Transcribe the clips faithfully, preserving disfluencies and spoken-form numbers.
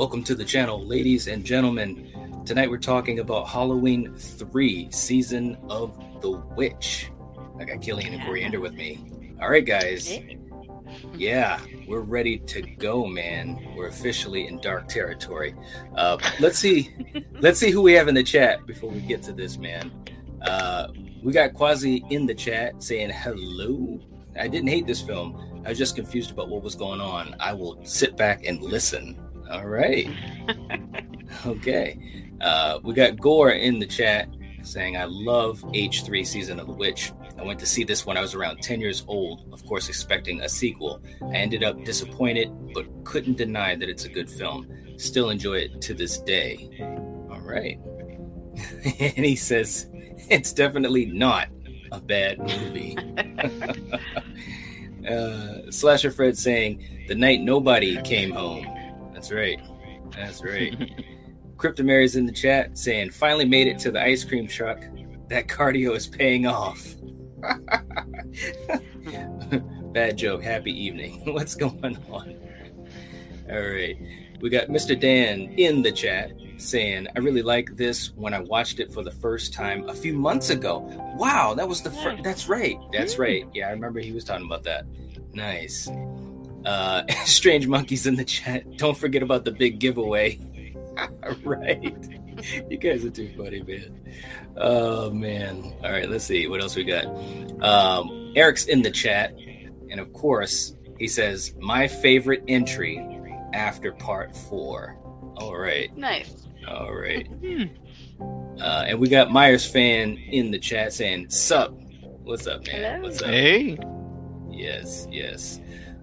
Welcome to the channel, ladies and gentlemen. Tonight we're talking about Halloween three, Season of the Witch. I got Killian and Coriander with me. All right, guys. Yeah, we're ready to go, man. We're officially in dark territory. Uh, let's see let's see who we have in the chat before we get to this, man. Uh, we got Quasi in the chat saying hello. I didn't hate this film. I was just confused about what was going on. I will sit back and listen. All right. Okay. Uh, we got Gore in the chat saying, I love H three Season of the Witch. I went to see this when I was around ten years old, of course expecting a sequel. I ended up disappointed, but couldn't deny that it's a good film. Still enjoy it to this day. All right. And he says, it's definitely not a bad movie. uh, Slasher Fred saying, the night nobody came home. That's right. That's right. Cryptomary's in the chat saying, finally made it to the ice cream truck. That cardio is paying off. Bad joke. Happy evening. What's going on? All right. We got Mister Dan in the chat saying, I really like this when I watched it for the first time a few months ago. Wow, that was the first. That's right. That's right. Yeah, I remember he was talking about that. Nice. Uh, Strange Monkeys in the chat. Don't forget about the big giveaway. Right. You guys are too funny, man. Oh, man. All right, let's see. What else we got? Um, Eric's in the chat. And, of course, he says, my favorite entry after part four. All right. Nice. All right. uh, and we got Myers Fan in the chat saying, sup. What's up, man? Hello. What's up? Hey. Yes, yes.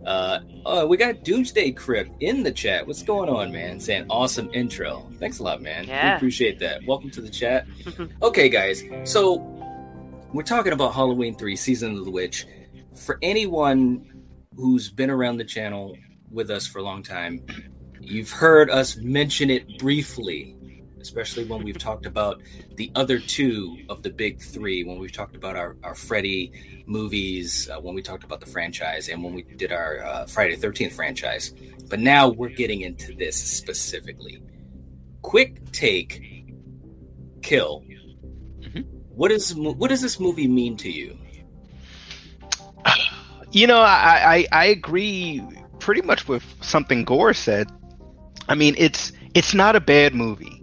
Uh, oh, we got Doomsday Crypt in the chat. What's going on, man? Saying awesome intro. Thanks a lot, man. Yeah. We appreciate that. Welcome to the chat. Okay, guys. So we're talking about Halloween three, Season of the Witch. For anyone who's been around the channel with us for a long time, you've heard us mention it briefly, especially when we've talked about the other two of the big three, when we've talked about our, our Freddy movies, uh, when we talked about the franchise, and when we did our uh, Friday the thirteenth franchise. But now we're getting into this specifically. Quick take, Kill. Mm-hmm. What is what does this movie mean to you? You know, I, I, I agree pretty much with something Gore said. I mean, it's it's not a bad movie.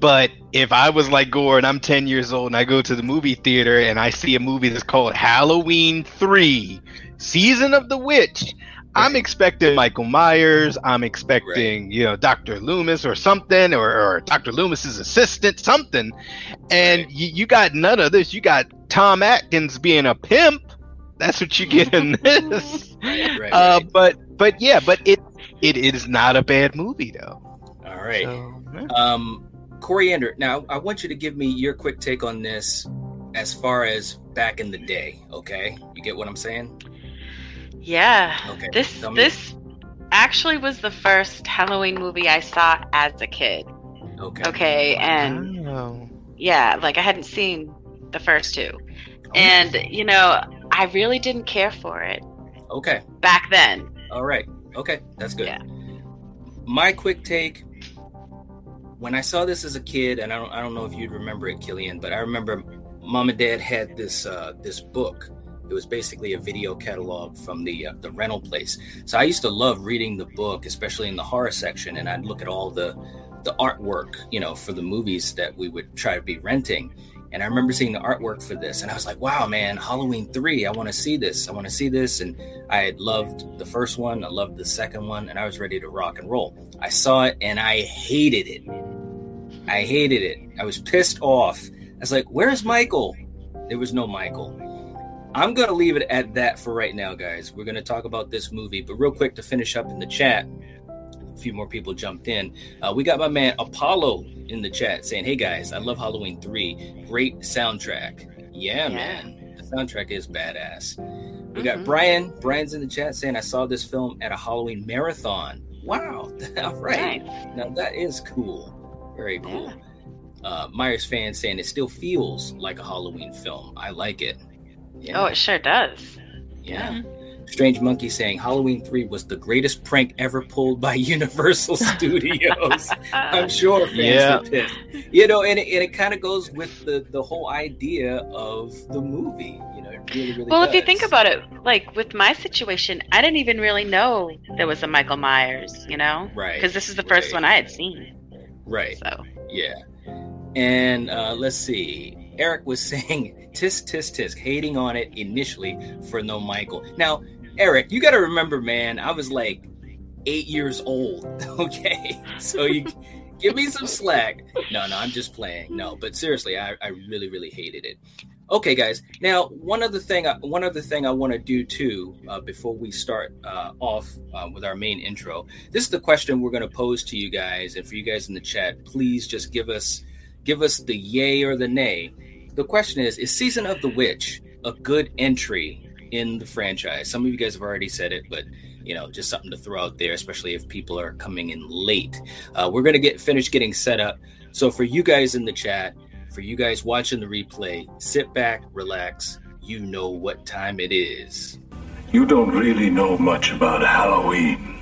But if I was like Gore and I'm ten years old and I go to the movie theater and I see a movie that's called Halloween three, Season of the Witch, right. I'm expecting Michael Myers. I'm expecting, right. you know, Doctor Loomis or something, or, or Doctor Loomis's assistant, something. And right. you, you got none of this. You got Tom Atkins being a pimp. That's what you get in this. right, right, uh, right. But but yeah, but it it is not a bad movie though. All right. So, yeah. Um. Coriander, now I want you to give me your quick take on this as far as back in the day, okay? You get what I'm saying? Yeah. Okay. This this actually was the first Halloween movie I saw as a kid. Okay. Okay, and oh. yeah, like I hadn't seen the first two. Oh. And, you know, I really didn't care for it. Okay. Back then. All right. Okay, that's good. Yeah. My quick take... When I saw this as a kid, and I don't, I don't know if you'd remember it, Killian, but I remember Mom and Dad had this, uh, this book. It was basically a video catalog from the, uh, the rental place. So I used to love reading the book, especially in the horror section, and I'd look at all the, the artwork, you know, for the movies that we would try to be renting. And I remember seeing the artwork for this, and I was like, wow, man, Halloween three, I want to see this. I want to see this. And I had loved the first one. I loved the second one, and I was ready to rock and roll. I saw it, and I hated it. I hated it. I was pissed off. I was like, where's Michael? There was no Michael. I'm going to leave it at that for right now, guys. We're going to talk about this movie. But real quick, to finish up in the chat, a few more people jumped in. Uh, we got my man Apollo in the chat saying, hey guys, I love Halloween three. Great soundtrack. Yeah, yeah. man. The soundtrack is badass. We mm-hmm. got Brian. Brian's in the chat saying, I saw this film at a Halloween marathon. Wow. All right. Nice. Now that is cool. Very cool. Yeah. Uh, Myers fan saying, it still feels like a Halloween film. I like it. Yeah. Oh, it sure does. Yeah. Mm-hmm. Strange Monkey saying Halloween three was the greatest prank ever pulled by Universal Studios. I'm sure fans yeah. were pissed. You know, and it, and it kind of goes with the, the whole idea of the movie. You know, it really, really Well, does. If you think about it, like with my situation, I didn't even really know there was a Michael Myers, you know? Right. Because this is the first right. one I had seen. Right. So. Yeah. And uh, let's see. Eric was saying tisk tisk tisk, hating on it initially for no Michael. Now, Eric, you got to remember, man, I was like eight years old. Okay, so you give me some slack. No, no, I'm just playing. No, but seriously, I, I really, really hated it. Okay, guys. Now, one other thing, I, one other thing I want to do too uh, before we start uh, off uh, with our main intro. This is the question we're going to pose to you guys, and for you guys in the chat, please just give us give us the yay or the nay. The question is, is Season of the Witch a good entry in the franchise? Some of you guys have already said it, but, you know, just something to throw out there, especially if people are coming in late. Uh, we're going to get finished getting set up. So for you guys in the chat, for you guys watching the replay, sit back, relax. You know what time it is. You don't really know much about Halloween.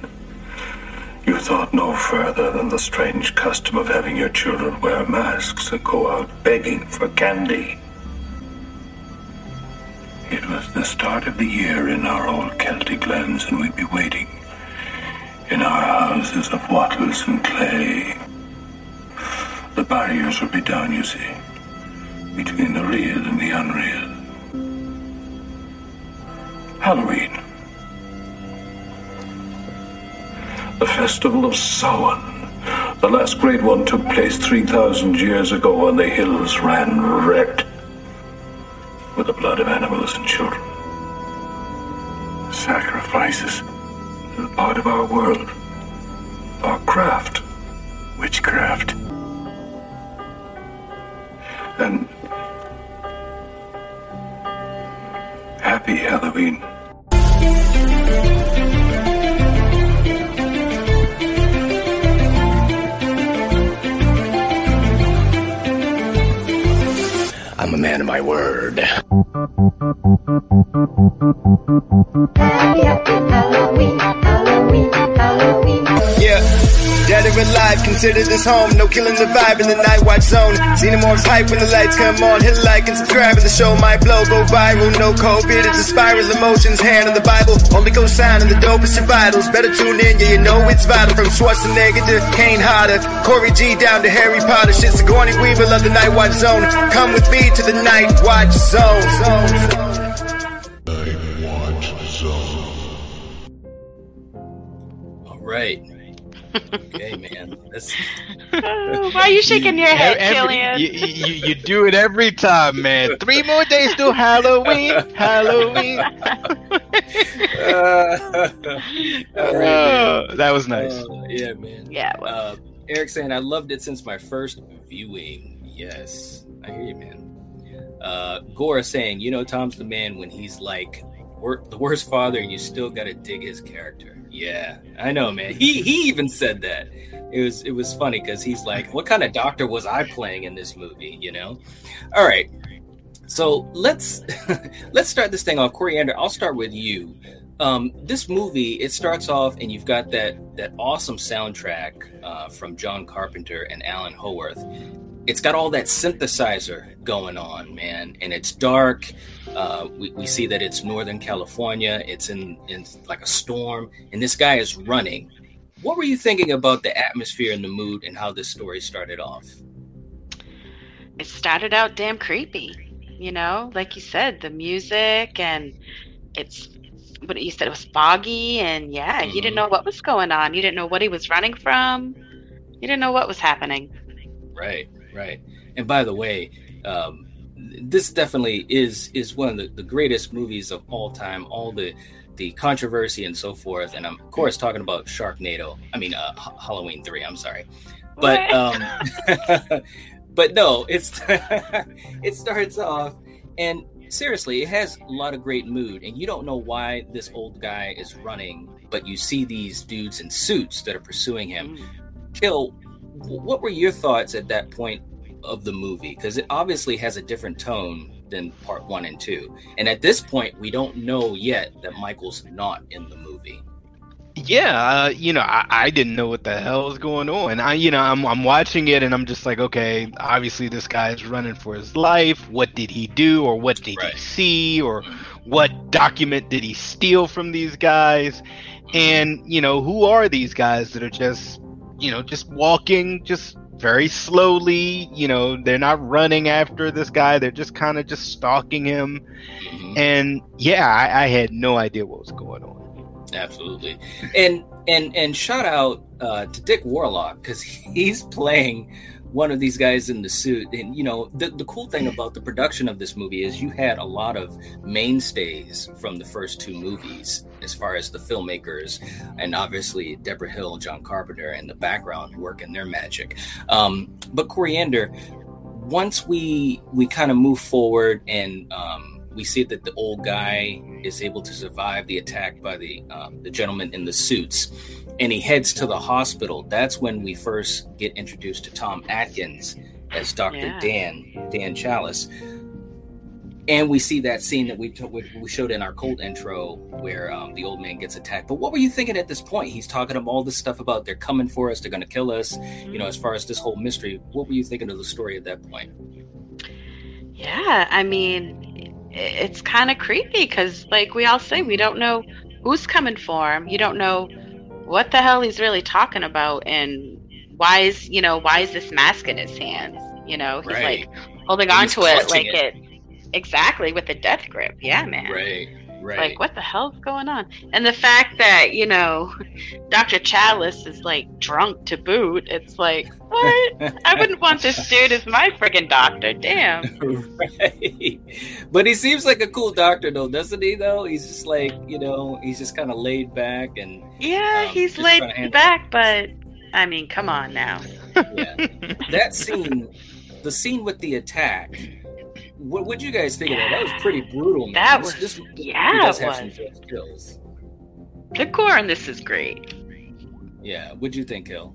You thought no further than the strange custom of having your children wear masks and go out begging for candy. It was the start of the year in our old Celtic lands, and we'd be waiting in our houses of wattles and clay. The barriers would be down, you see, between the real and the unreal. Halloween. The Festival of Samhain. The last great one took place three thousand years ago when the hills ran red with the blood of animals and children. Sacrifices are part of our world, our craft, witchcraft. And happy Halloween. I'm a man of my word. Happy, happy Halloween, Halloween, Halloween. Yeah, dead or alive, consider this home. No killing the vibe in the Night Watch Zone. Xenomorphs hype when the lights come on. Hit like and subscribe and the show might blow. Go viral, no COVID, it's a spiral. Emotions, hand on the Bible. Only go sign in the dopest survivals. Better tune in, yeah, you know it's vital. From Schwarzenegger to Kane Hodder, Corey G down to Harry Potter. Shit's the Sigourney Weaver, love the Night Watch Zone. Come with me to the Night Watch Zone. Night Watch Zone. All right. Okay, man. That's... Oh, why are you shaking you, your head, every, Killian? You, you, you do it every time, man. Three more days till Halloween. Halloween. uh, oh, that was nice. Uh, yeah, man. Yeah. Well. Uh, Eric saying, I loved it since my first viewing. Yes. I hear you, man. Uh, Gore saying, you know, Tom's the man when he's like wor- the worst father, and you still gotta dig his character. Yeah, I know, man. He he even said that. It was it was funny because he's like, what kind of doctor was I playing in this movie? You know. All right, so let's let's start this thing off. Coriander, I'll start with you. Um, this movie, it starts off, and you've got that that awesome soundtrack uh, from John Carpenter and Alan Howarth. It's got all that synthesizer going on, man, and it's dark. Uh, we, we see that it's Northern California. It's in, in like a storm, and this guy is running. What were you thinking about the atmosphere and the mood and how this story started off? It started out damn creepy, you know? Like you said, the music, and it's, what you said, it was foggy, and yeah, mm-hmm. You didn't know what was going on. You didn't know what he was running from. You didn't know what was happening. Right. Right. And by the way, um, this definitely is is one of the, the greatest movies of all time, all the the controversy and so forth. And I'm, of course, talking about Sharknado. I mean, uh, Halloween three. I'm sorry. But um, but no, it's it starts off, and seriously, it has a lot of great mood. And you don't know why this old guy is running, but you see these dudes in suits that are pursuing him. Mm. Kill. What were your thoughts at that point of the movie? Because it obviously has a different tone than part one and two. And at this point, we don't know yet that Michael's not in the movie. Yeah, uh, you know, I, I didn't know what the hell was going on. I, you know, I'm I'm watching it and I'm just like, okay, obviously this guy is running for his life. What did he do, or what did right. he see, or what document did he steal from these guys? And, you know, who are these guys that are just, you know, just walking, just very slowly, you know, they're not running after this guy. They're just kind of just stalking him. Mm-hmm. And yeah, I, I had no idea what was going on. Absolutely. And and and shout out uh, to Dick Warlock, because he's playing one of these guys in the suit. And, you know, the, the cool thing about the production of this movie is you had a lot of mainstays from the first two movies as far as the filmmakers, and obviously Deborah Hill, John Carpenter in the background working their magic. Um, but Coriander, once we we kind of move forward and um, we see that the old guy is able to survive the attack by the um, the gentleman in the suits, and he heads to the hospital. That's when we first get introduced to Tom Atkins as Doctor Yeah. Dan Dan Challis, and we see that scene that we t- we showed in our cult intro where um, the old man gets attacked. But what were you thinking at this point? He's talking about all this stuff about they're coming for us, they're going to kill us. Mm-hmm. You know, as far as this whole mystery, what were you thinking of the story at that point? Yeah, I mean, it's kind of creepy because, like we all say, we don't know who's coming for him. You don't know what the hell he's really talking about, and why is you know why is this mask in his hands? You know, he's right. like holding on to it like it. it exactly with a death grip. Yeah, man. Right, right. Like, what the hell's going on? And the fact that you know, Doctor Challis is like drunk to boot. It's like, what? I wouldn't want this dude as my friggin' doctor. Damn. Right. But he seems like a cool doctor, though, doesn't he? Though he's just like, you know, he's just kind of laid back and yeah, um, he's laid back. But I mean, come on now. Yeah. That scene, the scene with the attack. What would you guys think yeah. of that? That was pretty brutal, man. That was this, this, yeah, does it have was. Some kills. The gore in this is great. Yeah, what'd you think, Hill?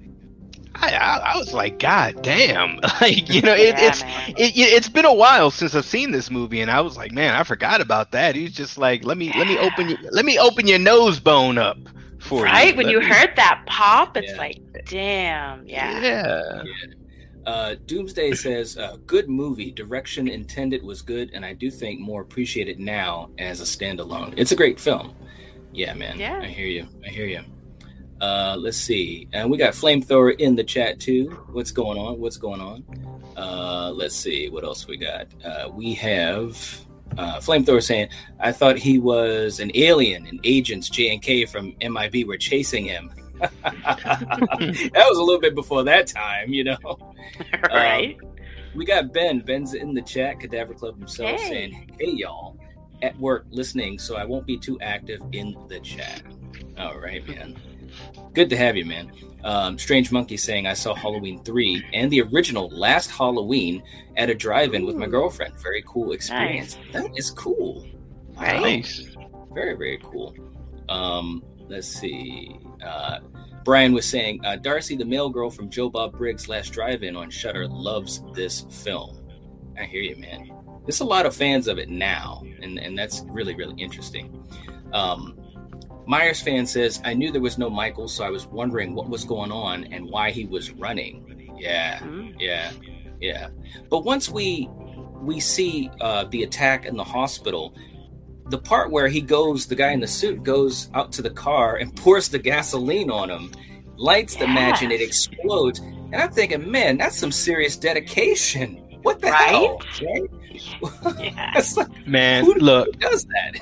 I, I, I was like, God damn! Like, you know, it, yeah, it's it, it's been a while since I've seen this movie, and I was like, man, I forgot about that. He was just like, let me yeah. let me open your, let me open your nose bone up for right? you. Right when you me. heard that pop, it's yeah. like, damn, yeah. yeah. yeah. Uh, Doomsday says, uh, good movie. Direction intended was good, and I do think more appreciated now as a standalone. It's a great film. Yeah, man. Yeah. I hear you. I hear you. Uh, let's see. And we got Flamethrower in the chat too. What's going on? What's going on? Uh, let's see. What else we got? Uh, we have uh, Flamethrower saying, I thought he was an alien, and agents J and K from M I B were chasing him. That was a little bit before that time, you know. Right. Um, we got Ben. Ben's in the chat, Cadaver Club himself, hey. saying, hey, y'all, at work listening, so I won't be too active in the chat. All right, man. Good to have you, man. Um, Strange Monkey saying, I saw Halloween three and the original last Halloween at a drive-in Ooh. with my girlfriend. Very cool experience. Nice. That is cool. Wow. Nice. Very, very cool. Um, let's see. Uh, Brian was saying, uh, Darcy, the male girl from Joe Bob Briggs' last drive-in on Shudder, loves this film. I hear you, man. There's a lot of fans of it now, and, and that's really, really interesting. Um, Myers fan says, I knew there was no Michael, so I was wondering what was going on and why he was running. Yeah, mm-hmm. yeah, yeah. But once we we see uh, the attack in the hospital, the part where he goes, the guy in the suit goes out to the car and pours the gasoline on him, lights yeah. the match, and it explodes. And I'm thinking, man, that's some serious dedication. What the right? hell? Right? Yeah. Like, man, who, look. Who does that?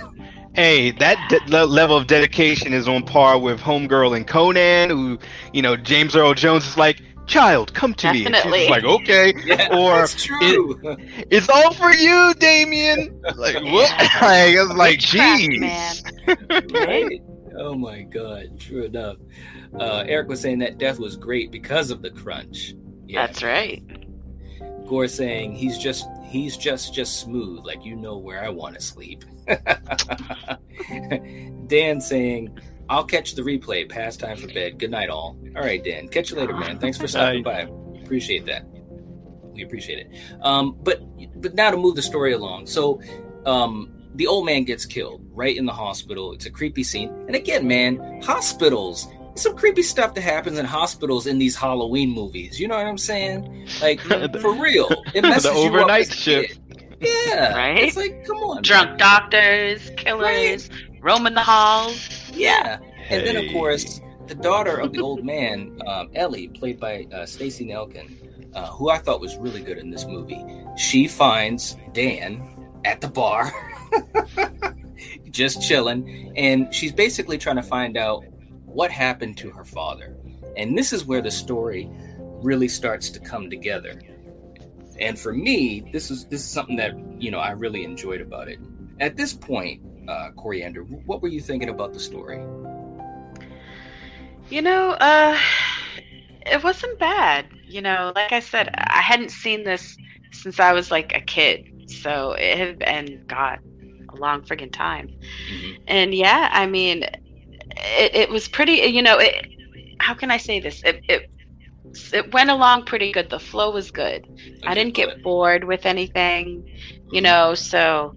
Hey, that de- le- level of dedication is on par with Homegirl and Conan, who, you know, James Earl Jones is like, child, come to Definitely. me. And she's like, okay. Yeah, or that's true. It, it's all for you, Damien. Like, what? I was like, jeez. Right? Oh my God. True enough. Uh, Eric was saying that death was great because of the crunch. Yeah. That's right. Gore saying he's just he's just just smooth. Like, you know where I want to sleep. Dan saying, I'll catch the replay. Past time for bed. Good night, all. All right, Dan. Catch you later, man. Thanks for stopping Bye. by. Appreciate that. we appreciate it. Um, but but now to move the story along. So um, the old man gets killed right in the hospital. It's a creepy scene. And again, man, hospitals. Some creepy stuff that happens in hospitals in these Halloween movies. You know what I'm saying? Like, for real. It messes the overnight you up shift. Yeah. Right? It's like, come on. Drunk man. Doctors, killers, right? Roaming the halls. Yeah. Hey. And then, of course, the daughter of the old man, um, Ellie, played by uh, Stacey Nelkin, uh, who I thought was really good in this movie, she finds Dan at the bar, just chilling. And she's basically trying to find out what happened to her father. And this is where the story really starts to come together. And for me, this is this is something that, you know, I really enjoyed about it. At this point, uh, Coriander, what were you thinking about the story? You know, uh, it wasn't bad. You know, like I said, I hadn't seen this since I was like a kid. So it had been, God, a long friggin' time. Mm-hmm. And yeah, I mean... It, it was pretty, you know, it, how can I say this? It, it it went along pretty good. The flow was good. I didn't get bored with anything, you know, so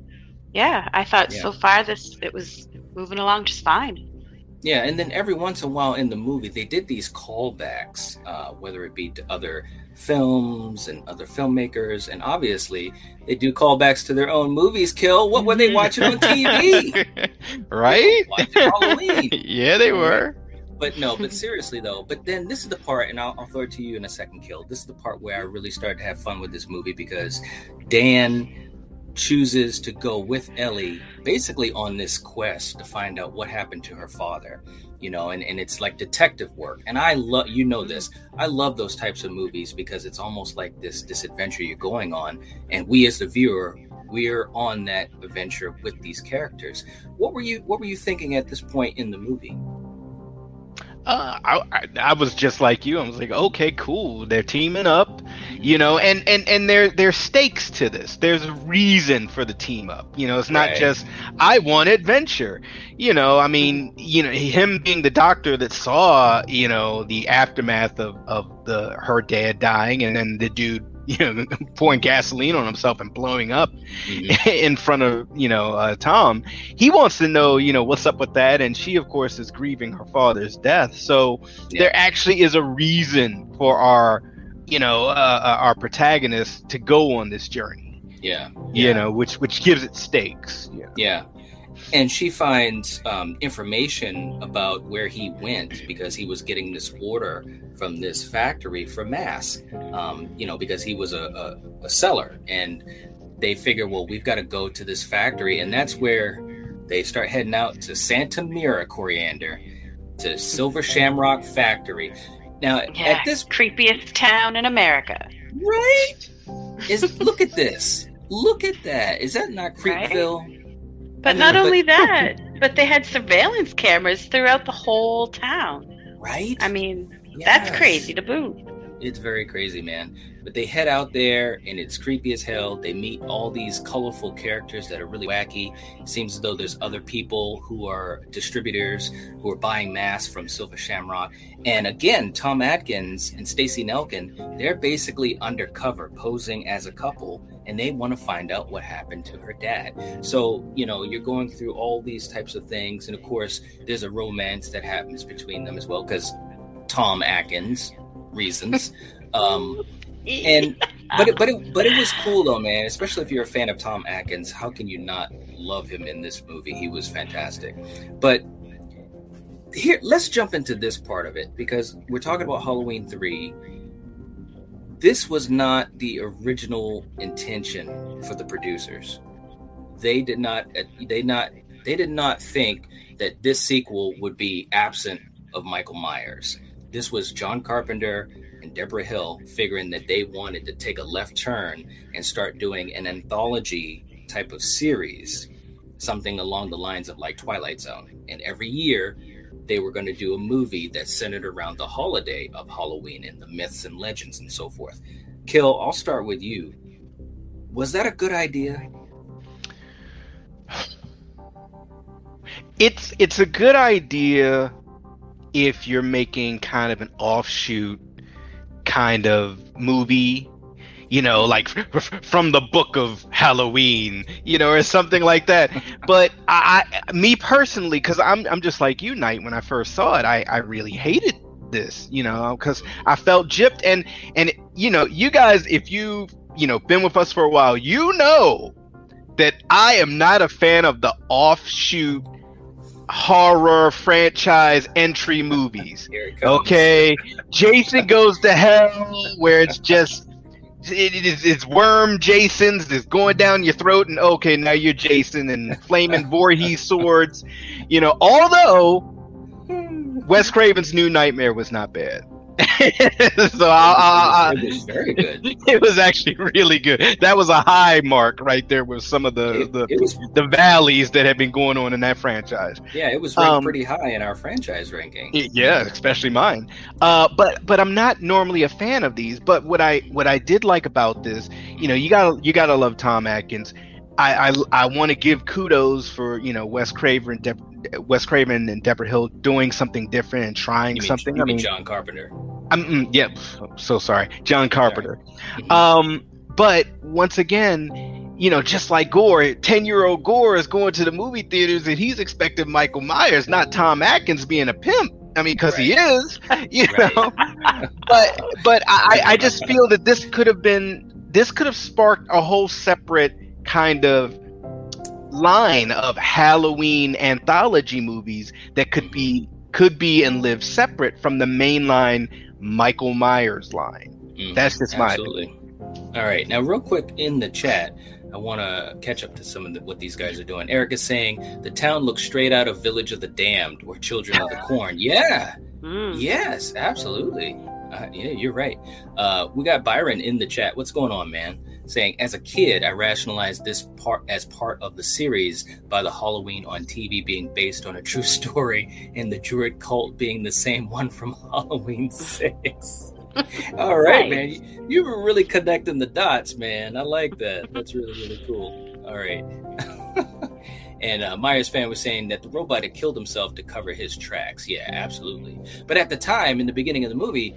yeah, I thought yeah. so far this, it was moving along just fine. Yeah, and then every once in a while in the movie, they did these callbacks, uh, whether it be to other films and other filmmakers, and obviously they do callbacks to their own movies. Kill, what were they watching on T V? Right? Watching Halloween. Yeah, they were. But no, but seriously though, but then this is the part, and I'll, I'll throw it to you in a second, Kill. This is the part where I really started to have fun with this movie because Dan chooses to go with Ellie basically on this quest to find out what happened to her father, you know, and, and it's like detective work. And I love, you know this, I love those types of movies because it's almost like this, this adventure you're going on. And we as the viewer, we're on that adventure with these characters. What were you, what were you thinking at this point in the movie? Uh, I, I I was just like you. I was like, okay, cool. They're teaming up, you know, and, and, and there there's stakes to this. There's a reason for the team up. You know, it's not right. just I want adventure. You know, I mean, you know, him being the doctor that saw, you know, the aftermath of, of the her dad dying, and then the dude, you know, pouring gasoline on himself and blowing up mm-hmm. in front of, you know, uh, Tom. He wants to know, you know, what's up with that. And she, of course, is grieving her father's death. So yeah. there actually is a reason for our, you know, uh, our protagonist to go on this journey. Yeah. yeah. You know, which, which gives it stakes. Yeah. yeah. And she finds um, information about where he went because he was getting this order from this factory for masks, um, you know, because he was a, a, a seller. And they figure, well, we've got to go to this factory. And that's where they start heading out to Santa Mira, Coriander, to Silver Shamrock Factory. Now, yeah, at this... creepiest town in America. Right? Is Look at this. Look at that. Is that not Creepville? Right? But not only that, but they had surveillance cameras throughout the whole town. Right? I mean, yes. That's crazy to boot. It's very crazy, man. But they head out there, and it's creepy as hell. They meet all these colorful characters that are really wacky. It seems as though there's other people who are distributors who are buying masks from Silver Shamrock. And again, Tom Atkins and Stacey Nelkin, they're basically undercover, posing as a couple, and they want to find out what happened to her dad. So, you know, you're going through all these types of things. And, of course, there's a romance that happens between them as well because Tom Atkins... reasons um and but it, but it, but it was cool though, man, especially if you're a fan of Tom Atkins. How can you not love him in this movie? He was fantastic. But here, let's jump into this part of it because we're talking about Halloween three. This was not the original intention for the producers. They did not they not they did not think that this sequel would be absent of Michael Myers. This was John Carpenter and Deborah Hill figuring that they wanted to take a left turn and start doing an anthology type of series, something along the lines of like Twilight Zone. And every year they were going to do a movie that centered around the holiday of Halloween and the myths and legends and so forth. Kill, I'll start with you. Was that a good idea? It's it's a good idea if you're making kind of an offshoot kind of movie, you know, like from the book of Halloween, you know, or something like that. But I, I me personally, because I'm I'm just like you, Knight, when I first saw it, I, I really hated this, you know, because I felt gypped. And, and, you know, you guys, if you've, you know, been with us for a while, you know that I am not a fan of the offshoot horror franchise entry movies. Okay, Jason Goes to Hell, where it's just it, it is it's worm Jasons that's going down your throat, and okay, now you're Jason, and flaming Voorhees swords. You know, although Wes Craven's New Nightmare was not bad. So I, I, I, it was very good. It was actually really good. That was a high mark right there with some of the it, the, it was, the valleys that had been going on in that franchise. Yeah, it was ranked um, pretty high in our franchise ranking. It, yeah, especially mine. Uh, but but I'm not normally a fan of these. But what I what I did like about this, you know, you gotta you gotta love Tom Atkins. I I, I want to give kudos for, you know, Wes Craven, De- Wes Craven and Deborah Hill doing something different and trying you mean, something. You I mean, mean John Carpenter. I'm, yeah, I'm so sorry, John Carpenter. Sorry. Um, but once again, you know, just like Gore, ten-year-old Gore is going to the movie theaters and he's expecting Michael Myers, not Tom Atkins being a pimp. I mean, because right. he is, you right. know. but but I, I just feel that this could have been this could have sparked a whole separate kind of line of Halloween anthology movies that could be could be and live separate from the mainline Michael Myers line. Mm-hmm. That's just my Absolutely. Opinion. All right. Now, real quick in the chat, I want to catch up to some of the, what these guys are doing. Eric is saying, the town looks straight out of Village of the Damned or Children of the Corn. Yeah. Mm. Yes, absolutely. Uh, yeah, you're right. Uh, we got Byron in the chat. What's going on, man? Saying, as a kid, I rationalized this part as part of the series by the Halloween on T V being based on a true story and the Druid cult being the same one from Halloween six. All right, right, man. You were really connecting the dots, man. I like that. That's really, really cool. All right. And uh, Myers fan was saying that the robot had killed himself to cover his tracks. Yeah, absolutely. But at the time, in the beginning of the movie,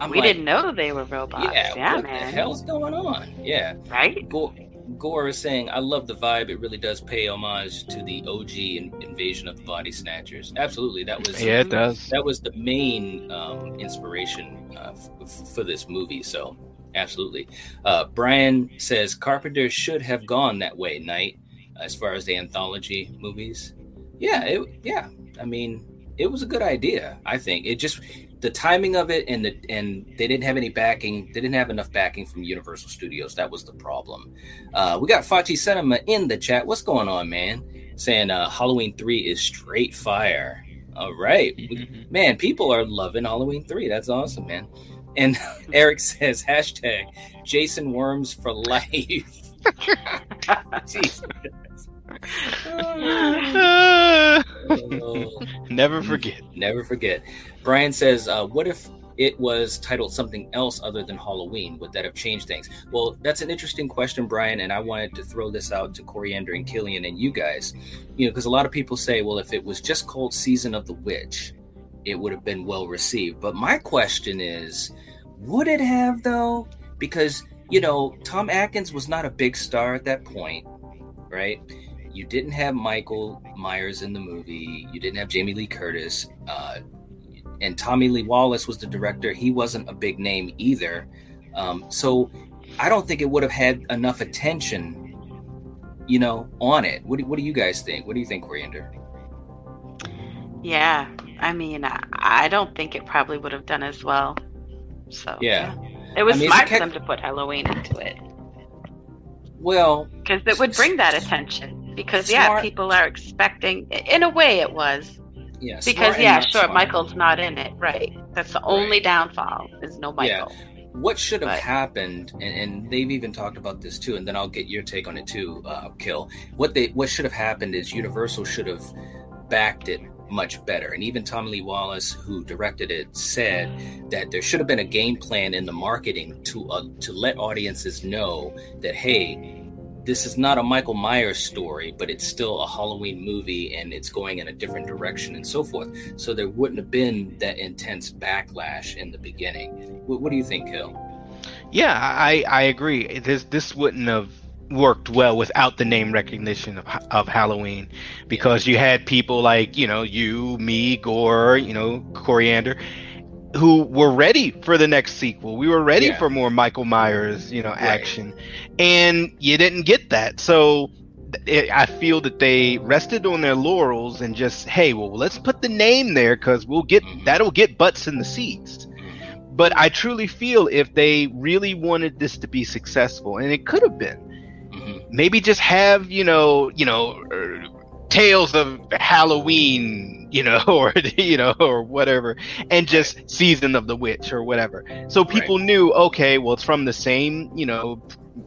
I'm we like, didn't know they were robots. Yeah, yeah what man. What the hell's going on? Yeah. Right? Gore, Gore is saying, I love the vibe. It really does pay homage to the O G Invasion of the Body Snatchers. Absolutely. That was yeah, it does. That was the main um, inspiration uh, f- for this movie. So, absolutely. Uh, Brian says, Carpenter should have gone that way, Knight, as far as the anthology movies. Yeah, it, yeah. I mean, it was a good idea, I think. It just... The timing of it and the and they didn't have any backing. They didn't have enough backing from Universal Studios. That was the problem. Uh, we got Fachi Cinema in the chat. What's going on, man? Saying uh, Halloween three is straight fire. All right. We, man, people are loving Halloween three. That's awesome, man. And Eric says, hashtag Jason Worms for life. Jesus. oh, oh. Never forget. Never forget. Brian says, uh, what if it was titled something else other than Halloween? Would that have changed things? Well, that's an interesting question, Brian, and I wanted to throw this out to Coriander and Killian and you guys. You know, because a lot of people say, well, if it was just called Season of the Witch, it would have been well received. But my question is, would it have, though? Because, you know, Tom Atkins was not a big star at that point, right? You didn't have Michael Myers in the movie. You didn't have Jamie Lee Curtis. Uh, and Tommy Lee Wallace was the director. He wasn't a big name either. Um, so I don't think it would have had enough attention, you know, on it. What do, what do you guys think? What do you think, Coriander? Yeah. I mean, I, I don't think it probably would have done as well. So yeah. yeah. It was I mean, smart for them to put Halloween into it. Well. Because it would bring that attention. Because, yeah, smart. People are expecting... In a way, it was. Yeah, because, yeah, sure, smart. Michael's not in it. Right. That's the only right. downfall is no Michael. Yeah. What should have but. happened, and, and they've even talked about this, too, and then I'll get your take on it, too, uh, Kill. What they what should have happened is Universal should have backed it much better. And even Tommy Lee Wallace, who directed it, said that there should have been a game plan in the marketing to uh, to let audiences know that, hey... This is not a Michael Myers story, but it's still a Halloween movie and it's going in a different direction and so forth. So there wouldn't have been that intense backlash in the beginning. What, what do you think, Hill? Yeah, I, I agree. This this wouldn't have worked well without the name recognition of, of Halloween, because you had people like, you know, you, me, Gore, you know, Coriander, who were ready for the next sequel. We were ready yeah. for more Michael Myers, you know, right. action, and you didn't get that. So it, I feel that they rested on their laurels and just, hey, well, let's put the name there because we'll get mm-hmm. that'll get butts in the seats. Mm-hmm. But I truly feel if they really wanted this to be successful, and it could have been, mm-hmm. maybe just have, you know, you know, uh, Tales of Halloween, you know, or, you know, or whatever, and just right. Season of the Witch or whatever. So people right. knew, okay, well, it's from the same, you know,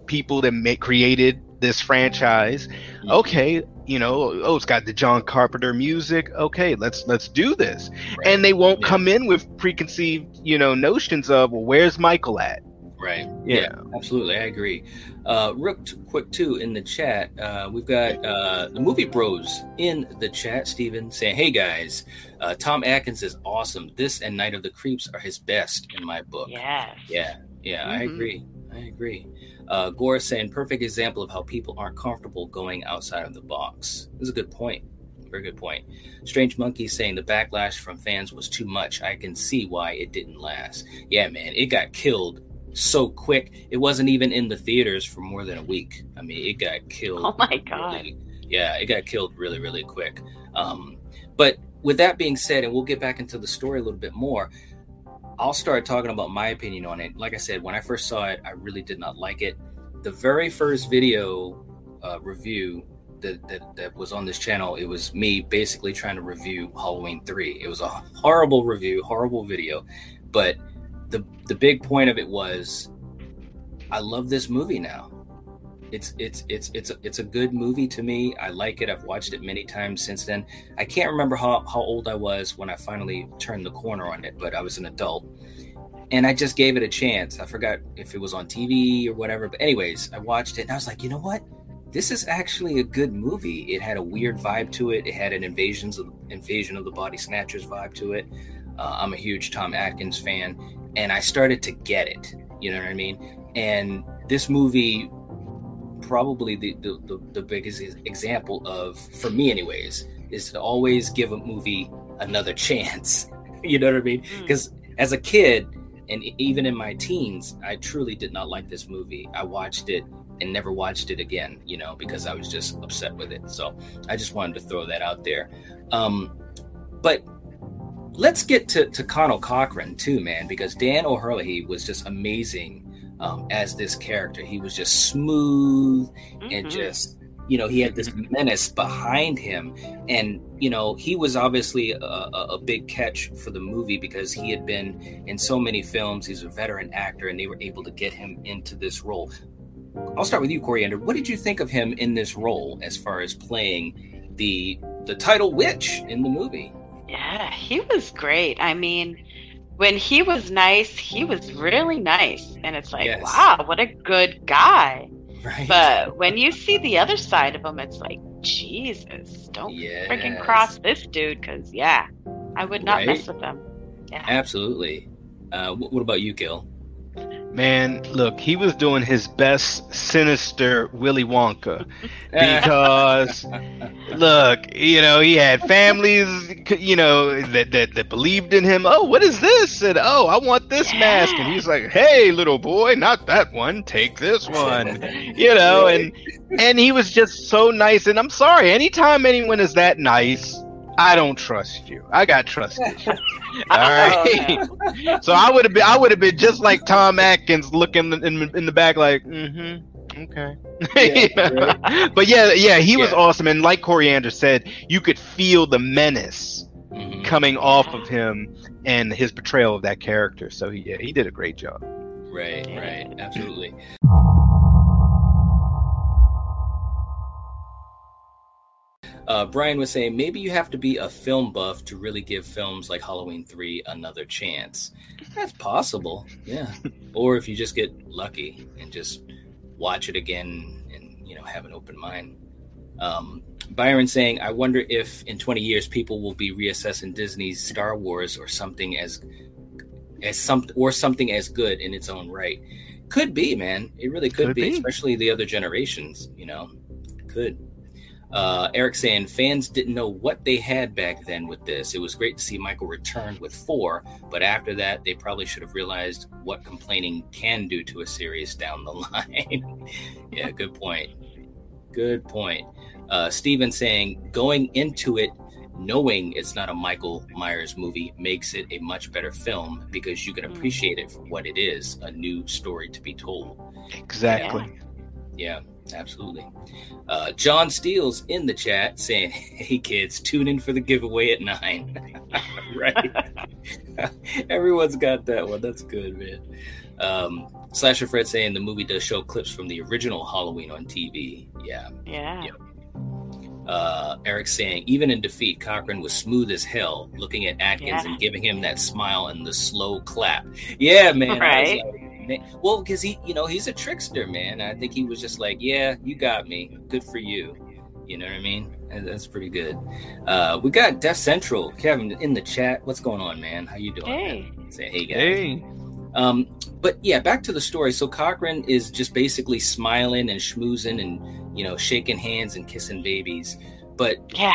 people that make, created this franchise. Mm-hmm. Okay, you know, oh, it's got the John Carpenter music. Okay, let's let's do this. Right. And they won't yeah. come in with preconceived, you know, notions of, well, where's Michael at? Right. Yeah. yeah, absolutely. I agree. Uh, real t- quick, too, in the chat, uh, we've got uh, the movie bros in the chat. Steven saying, hey, guys, uh, Tom Atkins is awesome. This and Night of the Creeps are his best in my book. Yes. Yeah. Yeah. Mm-hmm. I agree. I agree. Uh, Gore saying, perfect example of how people aren't comfortable going outside of the box. This is a good point. Very good point. Strange Monkey saying the backlash from fans was too much. I can see why it didn't last. Yeah, man. It got killed so quick. It wasn't even in the theaters for more than a week. I mean, it got killed. Oh my god. Really, yeah, it got killed really, really quick. Um, but with that being said, and we'll get back into the story a little bit more, I'll start talking about my opinion on it. Like I said, when I first saw it, I really did not like it. The very first video uh, review that, that, that was on this channel, it was me basically trying to review Halloween three. It was a horrible review, horrible video, but The the big point of it was, I love this movie now. It's it's it's it's a, it's a good movie to me. I like it. I've watched it many times since then. I can't remember how, how old I was when I finally turned the corner on it, but I was an adult, and I just gave it a chance. I forgot if it was on T V or whatever, but anyways, I watched it and I was like, you know what? This is actually a good movie. It had a weird vibe to it. It had an invasions of invasion of the Body Snatchers vibe to it. Uh, I'm a huge Tom Atkins fan. And I started to get it, you know what I mean? And this movie, probably the, the, the biggest example of, for me anyways, is to always give a movie another chance, you know what I mean? Because mm. as a kid, and even in my teens, I truly did not like this movie. I watched it and never watched it again, you know, because I was just upset with it. So I just wanted to throw that out there. Um, but... Let's get to, to Conal Cochran, too, man, because Dan O'Herlihy was just amazing um, as this character. He was just smooth mm-hmm. and just, you know, he had this menace behind him. And, you know, he was obviously a, a, a big catch for the movie because he had been in so many films. He's a veteran actor, and they were able to get him into this role. I'll start with you, Coriander. What did you think of him in this role as far as playing the the title witch in the movie? Yeah, he was great. I mean, when he was nice, he was really nice. And it's like, yes. wow, what a good guy. Right. But when you see the other side of him, it's like, Jesus, don't yes. freaking cross this dude. Because, yeah, I would not right? mess with him. Yeah. Absolutely. Uh, what about you, Gil? Man, look, he was doing his best sinister Willy Wonka because, look, you know, he had families, you know, that, that that believed in him. Oh, what is this? And, oh, I want this yeah. mask. And he's like, hey, little boy, not that one. Take this one, you know, and and he was just so nice. And I'm sorry, anytime anyone is that nice, I don't trust you. I got trust issues. All right. Oh, yeah. So I would have been I would have been just like Tom Atkins looking in in, in the back like, mm-hmm. Okay. Yeah, you know? Right. But yeah, yeah, he yeah. was awesome. And like Coriander said, you could feel the menace mm-hmm. coming off of him and his portrayal of that character. So he yeah, he did a great job. Right, right. Absolutely. Uh, Brian was saying, maybe you have to be a film buff to really give films like Halloween three another chance. That's possible, yeah. Or if you just get lucky and just watch it again and, you know, have an open mind. Um, Byron saying, I wonder if in twenty years people will be reassessing Disney's Star Wars or something as as some or something as good in its own right. Could be, man. It really could, could be, be, especially the other generations, you know. Could. Uh, Eric saying, fans didn't know what they had back then with this. It was great to see Michael return with four, but after that, they probably should have realized what complaining can do to a series down the line. Yeah, good point. Good point. Uh, Steven saying, going into it, knowing it's not a Michael Myers movie makes it a much better film because you can appreciate it for what it is, a new story to be told. Exactly. Yeah, yeah, absolutely. Uh, John Steele's in the chat saying, hey kids, tune in for the giveaway at nine. Right. Everyone's got that one. That's good, man. Um, Slasher Fred saying the movie does show clips from the original Halloween on T V. Yeah. Yeah. Yep. Uh, Eric saying, even in defeat, Cochran was smooth as hell, looking at Atkins yeah. and giving him that smile and the slow clap. Yeah, man. Right. Like, man. Well, because he, you know, he's a trickster, man. I think he was just like, yeah, you got me. Good for you. You know what I mean? That's pretty good. Uh, we got Death Central, Kevin, in the chat. What's going on, man? How you doing? Hey. Say, hey, guys. Hey. Um, but yeah, back to the story. So Cochran is just basically smiling and schmoozing and, you know, shaking hands and kissing babies. But yeah,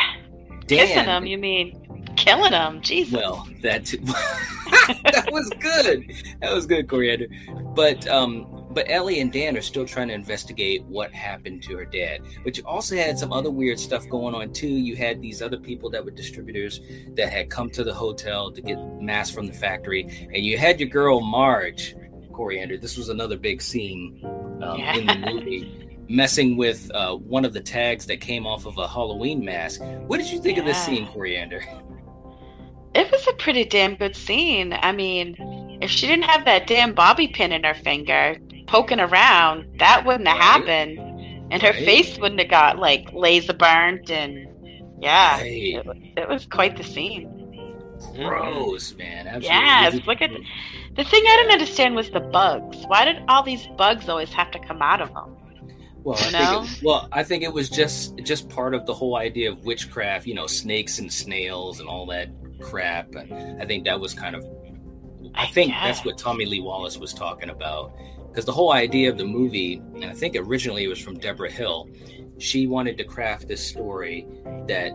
Dan, kissing them, you mean killing them? Jesus. Well, that too. That was good. That was good, Coriander. But um, but Ellie and Dan are still trying to investigate what happened to her dad. But you also had some other weird stuff going on too. You had these other people that were distributors that had come to the hotel to get masks from the factory, and you had your girl Marge. Coriander, this was another big scene um, yeah. in the movie, messing with uh, one of the tags that came off of a Halloween mask. What did you think yeah. of this scene, Coriander? It was a pretty damn good scene. I mean, if she didn't have that damn bobby pin in her finger poking around, that wouldn't have right. happened, and her right. face wouldn't have got like laser burnt, and yeah, right. it, it was quite the scene. Gross, man. Absolutely. Yes, look at the, the thing I didn't understand was the bugs. Why did all these bugs always have to come out of them? Well, I think it, well, I think it was just just part of the whole idea of witchcraft. You know, snakes and snails and all that crap. And I think that was kind of, I, I think guess. that's what Tommy Lee Wallace was talking about. Because the whole idea of the movie, and I think originally it was from Deborah Hill, she wanted to craft this story that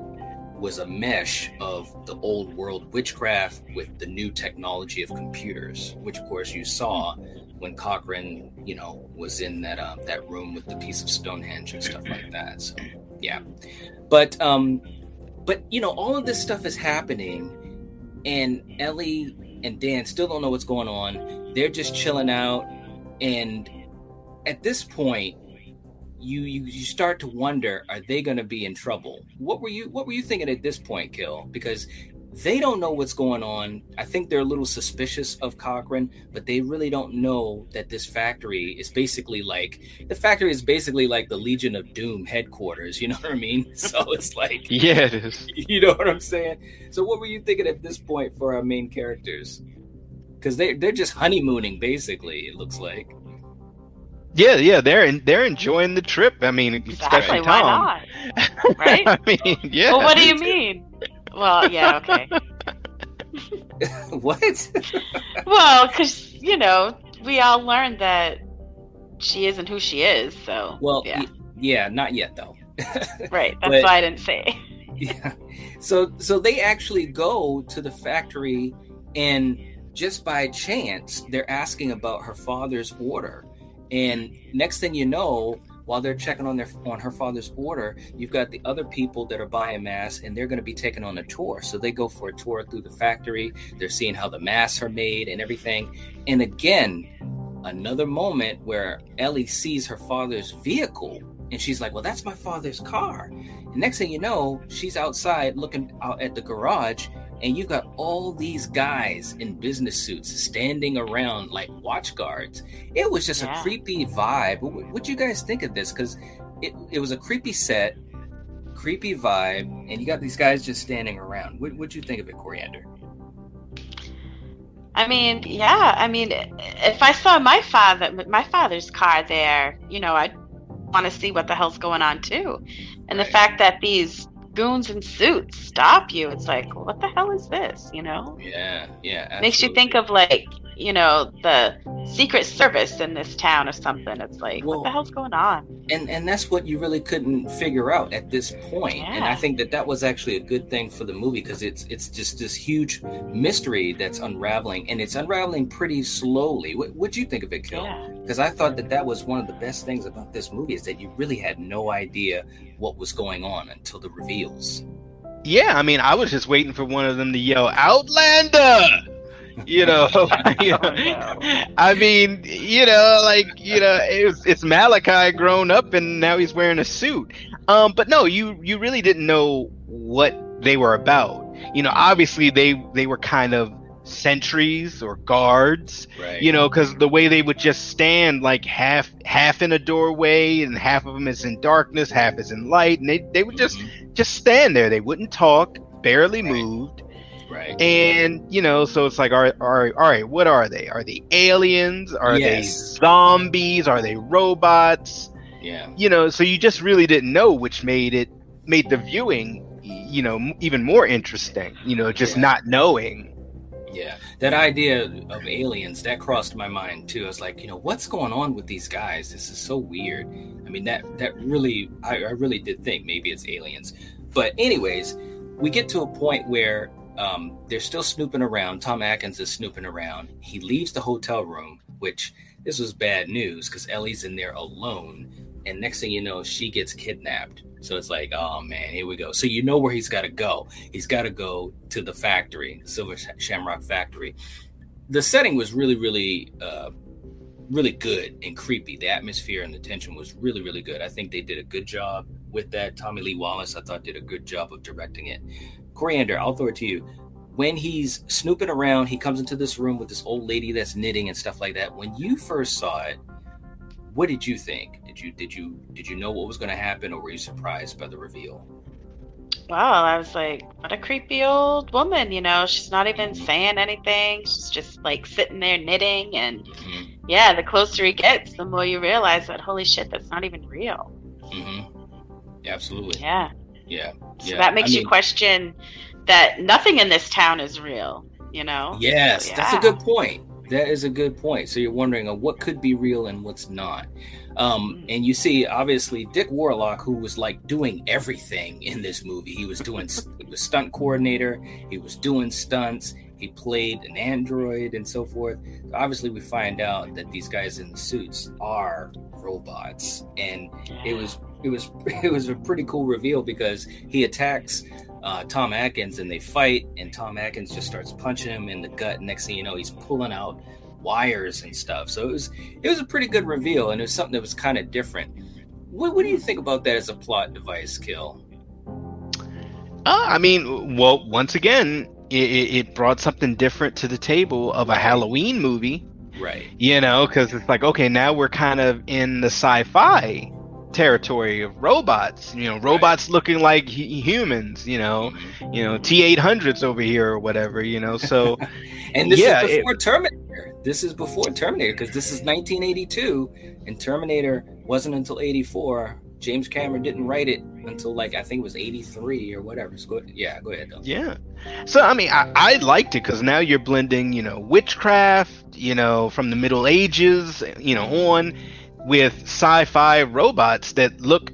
was a mesh of the old world witchcraft with the new technology of computers, which of course you saw when Cochran, you know, was in that uh, that room with the piece of Stonehenge and stuff like that. So yeah, but um, but you know, all of this stuff is happening, and Ellie and Dan still don't know what's going on. They're just chilling out, and at this point, You, you you start to wonder, are they going to be in trouble? What were you what were you thinking at this point, Gil? Because they don't know what's going on. I think they're a little suspicious of Cochran, but they really don't know that this factory is basically like the factory is basically like the Legion of Doom headquarters. You know what I mean? So it's like yeah, it is. You know what I'm saying? So what were you thinking at this point for our main characters? Because they they're just honeymooning, basically. It looks like. Yeah, yeah, they're in, they're enjoying the trip. I mean, exactly, especially Tom. Why not? Right? I mean, yeah. Well, what do you mean? Well, yeah, okay. What? Well, because, you know, we all learned that she isn't who she is, so. Well, yeah, y- yeah not yet, though. Right, that's but, why I didn't say. Yeah. So, so they actually go to the factory, and just by chance, they're asking about her father's order. And next thing you know, while they're checking on their on her father's order, you've got the other people that are buying masks, and they're going to be taken on a tour. So they go for a tour through the factory. They're seeing how the masks are made and everything. And again, another moment where Ellie sees her father's vehicle, and she's like, well, that's my father's car. And next thing you know, she's outside looking out at the garage, and you've got all these guys in business suits standing around like watch guards. It was just yeah. a creepy vibe. What do you guys think of this? Because it, it was a creepy set, creepy vibe, and you got these guys just standing around. What would you think of it, Coriander? I mean, yeah. I mean, if I saw my father, my father's car there, you know, I'd want to see what the hell's going on too. And right. the fact that these goons in suits stop you, it's like, what the hell is this, you know? Yeah yeah absolutely. Makes you think of like, you know, the Secret Service in this town or something. It's like, well, what the hell's going on? And and that's what you really couldn't figure out at this point. Yeah. And I think that that was actually a good thing for the movie, because it's it's just this huge mystery that's unraveling, and it's unraveling pretty slowly. What would you think of it, Kel? Because yeah. I thought that that was one of the best things about this movie, is that you really had no idea what was going on until the reveals. Yeah, I mean, I was just waiting for one of them to yell, "Outlander!" You know, you know, I mean, you know, like, you know, it's, it's Malachi grown up, and now he's wearing a suit. Um, but no, you you really didn't know what they were about. You know, obviously they they were kind of sentries or guards, right. You know, because the way they would just stand, like half half in a doorway, and half of them is in darkness, half is in light, and they, they would just mm-hmm. just stand there. They wouldn't talk, barely right. moved. Right. And, you know, so it's like, all right, all right, all right, what are they? Are they aliens? Are yes. they zombies? Are they robots? Yeah. You know, so you just really didn't know, which made it, made the viewing, you know, even more interesting, you know, just yeah. not knowing. Yeah. That idea of aliens, that crossed my mind too. I was like, you know, what's going on with these guys? This is so weird. I mean, that, that really, I, I really did think maybe it's aliens. But anyways, we get to a point where, Um, they're still snooping around. Tom Atkins is snooping around. He leaves the hotel room, which this was bad news because Ellie's in there alone. And next thing you know, she gets kidnapped. So it's like, oh, man, here we go. So you know where he's got to go. He's got to go to the factory, the Silver Shamrock factory. The setting was really, really, uh, really good and creepy. The atmosphere and the tension was really, really good. I think they did a good job with that. Tommy Lee Wallace, I thought, did a good job of directing it. Coriander, I'll throw it to you. When he's snooping around, he comes into this room with this old lady that's knitting and stuff like that. When you first saw it, what did you think? Did you did you did you know what was going to happen, or were you surprised by the reveal? Wow, I was like, what a creepy old woman, you know. She's not even saying anything. She's just like sitting there knitting, and mm-hmm. yeah, the closer he gets, the more you realize that holy shit, that's not even real. Mm-hmm. Absolutely. Yeah. Yeah. So yeah. that makes I mean, you question that nothing in this town is real, you know? Yes, so, yeah. that's a good point. That is a good point. So you're wondering uh, what could be real and what's not. Um, and you see, obviously, Dick Warlock, who was like doing everything in this movie. He was doing he was stunt coordinator. He was doing stunts. He played an android and so forth. So obviously, we find out that these guys in the suits are robots, and yeah. it was it was it was a pretty cool reveal because he attacks uh, Tom Atkins and they fight, and Tom Atkins just starts punching him in the gut. Next thing you know, he's pulling out wires and stuff. So it was it was a pretty good reveal, and it was something that was kind of different. What what do you think about that as a plot device, Kill? Uh, I mean, well, once again, it, it brought something different to the table of a Halloween movie. Right. You know, because it's like, okay, now we're kind of in the sci-fi territory of robots, you know, robots right. looking like h- humans, you know, you know, T eight hundreds over here or whatever, you know, so. And this yeah, is before it, Terminator. This is before Terminator, because this is nineteen eighty-two, and Terminator wasn't until eighty-four. James Cameron didn't write it until, like, I think it was eighty-three or whatever. So go, yeah, go ahead, though. Yeah. So, I mean, I, I liked it because now you're blending, you know, witchcraft, you know, from the Middle Ages, you know, on with sci-fi robots that look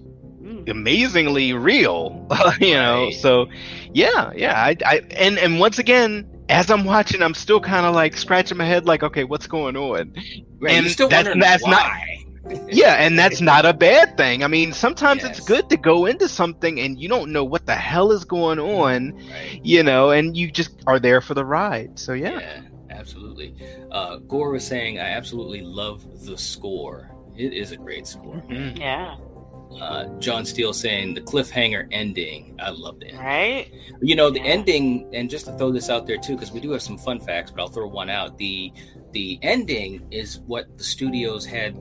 amazingly real, you know. Right. So, yeah, yeah. I, I and, and once again, as I'm watching, I'm still kind of, like, scratching my head, like, okay, what's going on? Right, and still that, that's why. not... Yeah, and that's not a bad thing. I mean, sometimes yes. it's good to go into something and you don't know what the hell is going on, right. you know, and you just are there for the ride. So, yeah. Yeah, absolutely. Uh, Gore was saying, I absolutely love the score. It is a great score. Mm-hmm. Yeah. Uh, John Steele saying the cliffhanger ending. I love that. Right? You know, the yeah. ending, and just to throw this out there too, because we do have some fun facts, but I'll throw one out. The, the ending is what the studios had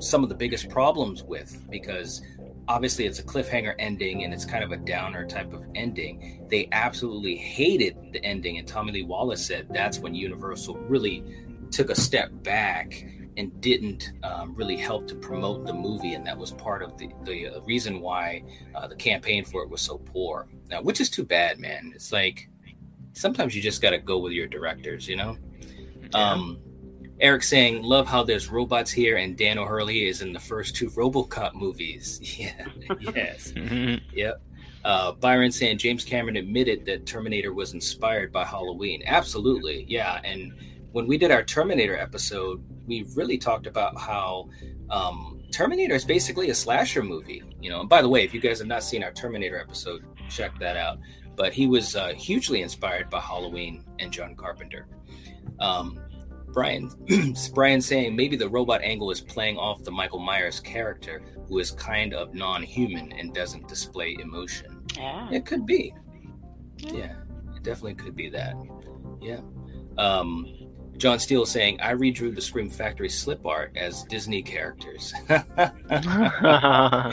some of the biggest problems with, because obviously it's a cliffhanger ending and it's kind of a downer type of ending. They absolutely hated the ending, and Tommy Lee Wallace said that's when Universal really took a step back and didn't um, really help to promote the movie, and that was part of the, the uh, reason why uh, the campaign for it was so poor. Now, which is too bad, man. It's like sometimes you just got to go with your directors, you know? Um, Eric saying, love how there's robots here, and Dan O'Herlihy is in the first two RoboCop movies. Yeah, yes. Yep. Uh, Byron saying, James Cameron admitted that Terminator was inspired by Halloween. Absolutely, yeah. And when we did our Terminator episode, we really talked about how um, Terminator is basically a slasher movie. You know, and by the way, if you guys have not seen our Terminator episode, check that out. But he was uh, hugely inspired by Halloween and John Carpenter. Um, Brian, Brian saying maybe the robot angle is playing off the Michael Myers character, who is kind of non-human and doesn't display emotion. Yeah. It could be. Yeah. yeah, it definitely could be that. Yeah. Um, John Steele saying, I redrew the Scream Factory slip art as Disney characters. Nice. I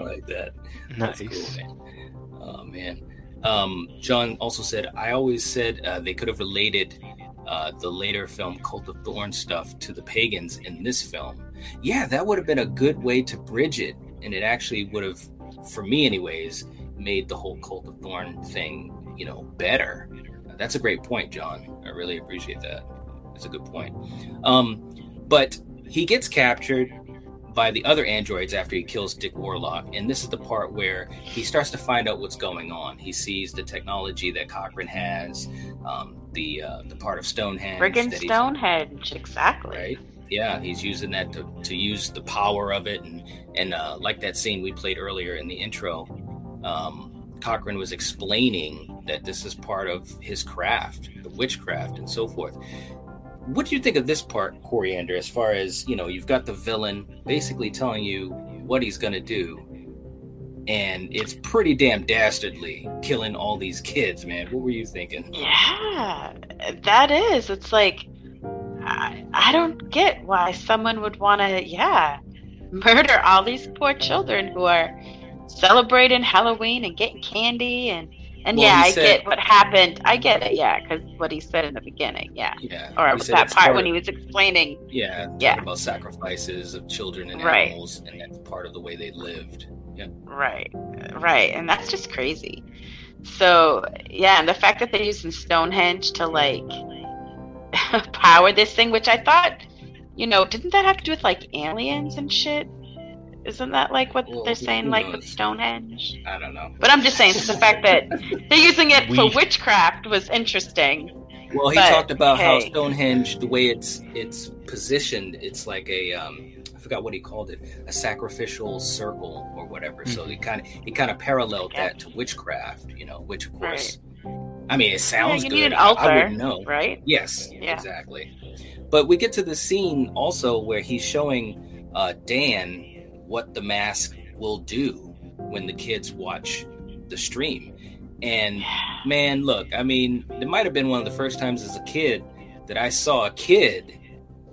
like that. Nice. That's cool, man. Oh, man. Um, John also said, I always said uh, they could have related uh, the later film Cult of Thorn stuff to the pagans in this film. Yeah, that would have been a good way to bridge it. And it actually would have, for me anyways, made the whole Cult of Thorn thing, you know, better. That's a great point, John. I really appreciate that. That's a good point. Um, but he gets captured by the other androids after he kills Dick Warlock, and this is the part where he starts to find out what's going on. He sees the technology that Cochran has, um, the uh, the part of Stonehenge. Friggin' Stonehenge, exactly. Right? Yeah, he's using that to, to use the power of it, and and uh, like that scene we played earlier in the intro, um, Cochran was explaining that this is part of his craft, the witchcraft, and so forth. What do you think of this part, Coriander, as far as, you know, you've got the villain basically telling you what he's going to do, and it's pretty damn dastardly, killing all these kids, man. What were you thinking? Yeah, that is. It's like, I, I don't get why someone would want to, yeah, murder all these poor children who are celebrating Halloween and getting candy and... And well, yeah, I said, get what happened. I get it, yeah, because what he said in the beginning, yeah. yeah or was that part part of, when he was explaining. Yeah, yeah. about sacrifices of children and right. animals, and that's part of the way they lived. Yeah. Right, right. And that's just crazy. So, yeah, and the fact that they're using Stonehenge to, like, power this thing, which I thought, you know, didn't that have to do with, like, aliens and shit? Isn't that like what well, they're saying, like with Stonehenge? I don't know. But I'm just saying, the fact that they're using it we... for witchcraft was interesting. Well, he but, talked about hey. how Stonehenge, the way it's it's positioned, it's like a um, I forgot what he called it, a sacrificial circle or whatever. Mm-hmm. So he kind of he kind of paralleled yeah. that to witchcraft, you know, which of course, right. I mean, it sounds yeah, you good. Need an altar, I wouldn't know, right? Yes, yeah. exactly. But we get to the scene also where he's showing uh, Dan what the mask will do when the kids watch the stream. And man, look, I mean, it might have been one of the first times as a kid that I saw a kid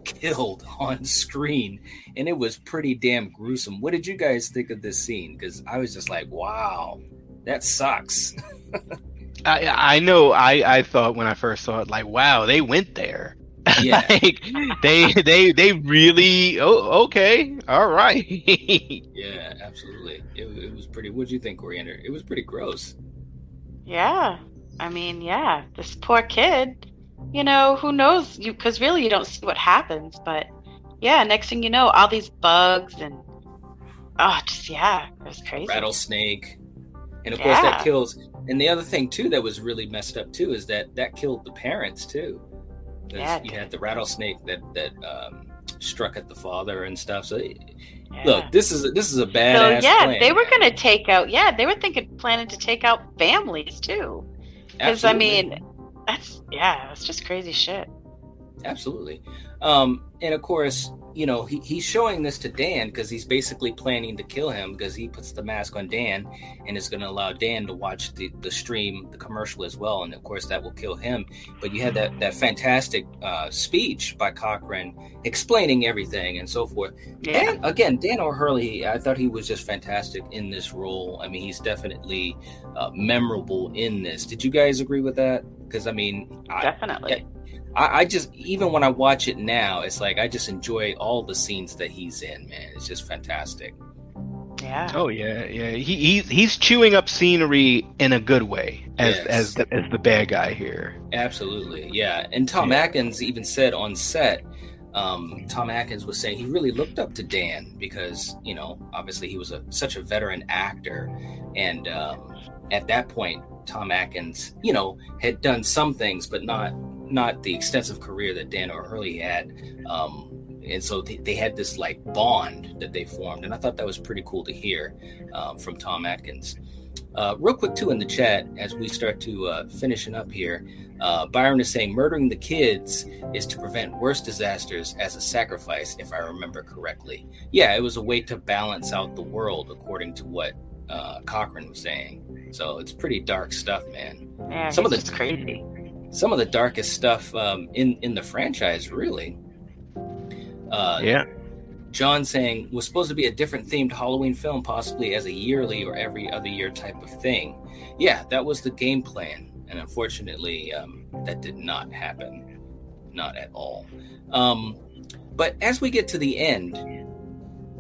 killed on screen, and it was pretty damn gruesome. What did you guys think of this scene? Because I was just like, wow, that sucks. I, I know I, I thought when I first saw it, like, wow, they went there. Yeah. like, they they they really oh okay all right yeah absolutely it, it was pretty what'd you think, Coriander? It was pretty gross. yeah I mean yeah this poor kid, you know, who knows, you because really you don't see what happens, but yeah next thing you know, all these bugs and oh just yeah it was crazy. Rattlesnake. And of yeah. course that kills, and the other thing too that was really messed up too is that that killed the parents too. Yeah, you had the rattlesnake that that um, struck at the father and stuff. So yeah. look, this is a, this is a badass. So yeah, plan. They were going to take out. Yeah, they were thinking, planning to take out families too. Because I mean, that's yeah, that's just crazy shit. Absolutely, um, and of course, you know, he, he's showing this to Dan because he's basically planning to kill him because he puts the mask on Dan and is going to allow Dan to watch the, the stream, the commercial as well. And of course that will kill him. But you had that, that fantastic uh, speech by Cochran explaining everything and so forth. Yeah. And again, Dan O'Herlihy, I thought he was just fantastic in this role. I mean, he's definitely uh, memorable in this. Did you guys agree with that? Because I mean, I, definitely. I, I just, even when I watch it now, it's like I just enjoy all the scenes that he's in, man. It's just fantastic. Yeah. Oh yeah, yeah. He, he he's chewing up scenery in a good way as yes. as the, as the bad guy here. Absolutely, yeah. And Tom yeah. Atkins even said on set, um, Tom Atkins was saying he really looked up to Dan because you know obviously he was a, such a veteran actor, and um, at that point Tom Atkins you know had done some things but not not the extensive career that Dan O'Herlihy had. Um, And so they, they had this like bond that they formed. And I thought that was pretty cool to hear um, from Tom Atkins. Uh, real quick, too, in the chat, as we start to uh, finishing up here, uh, Byron is saying murdering the kids is to prevent worse disasters as a sacrifice, if I remember correctly. Yeah, it was a way to balance out the world, according to what uh, Cochran was saying. So it's pretty dark stuff, man. Yeah, some of the, it's crazy. Some of the darkest stuff um, in, in the franchise, really. Uh, yeah, John saying was supposed to be a different themed Halloween film, possibly as a yearly or every other year type of thing. Yeah, that was the game plan, and unfortunately, um, that did not happen, not at all. Um, but as we get to the end,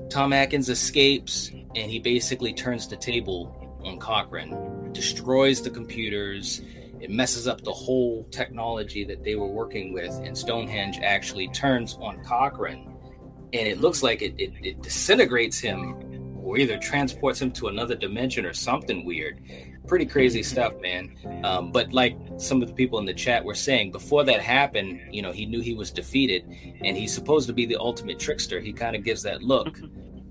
Tom Atkins escapes, and he basically turns the table on Cochran, destroys the computers. It messes up the whole technology that they were working with, and Stonehenge actually turns on Cochran, and it looks like it, it, it disintegrates him or either transports him to another dimension or something weird. Pretty crazy stuff, man. Um, but like some of the people in the chat were saying, before that happened, you know, he knew he was defeated, and he's supposed to be the ultimate trickster. He kind of gives that look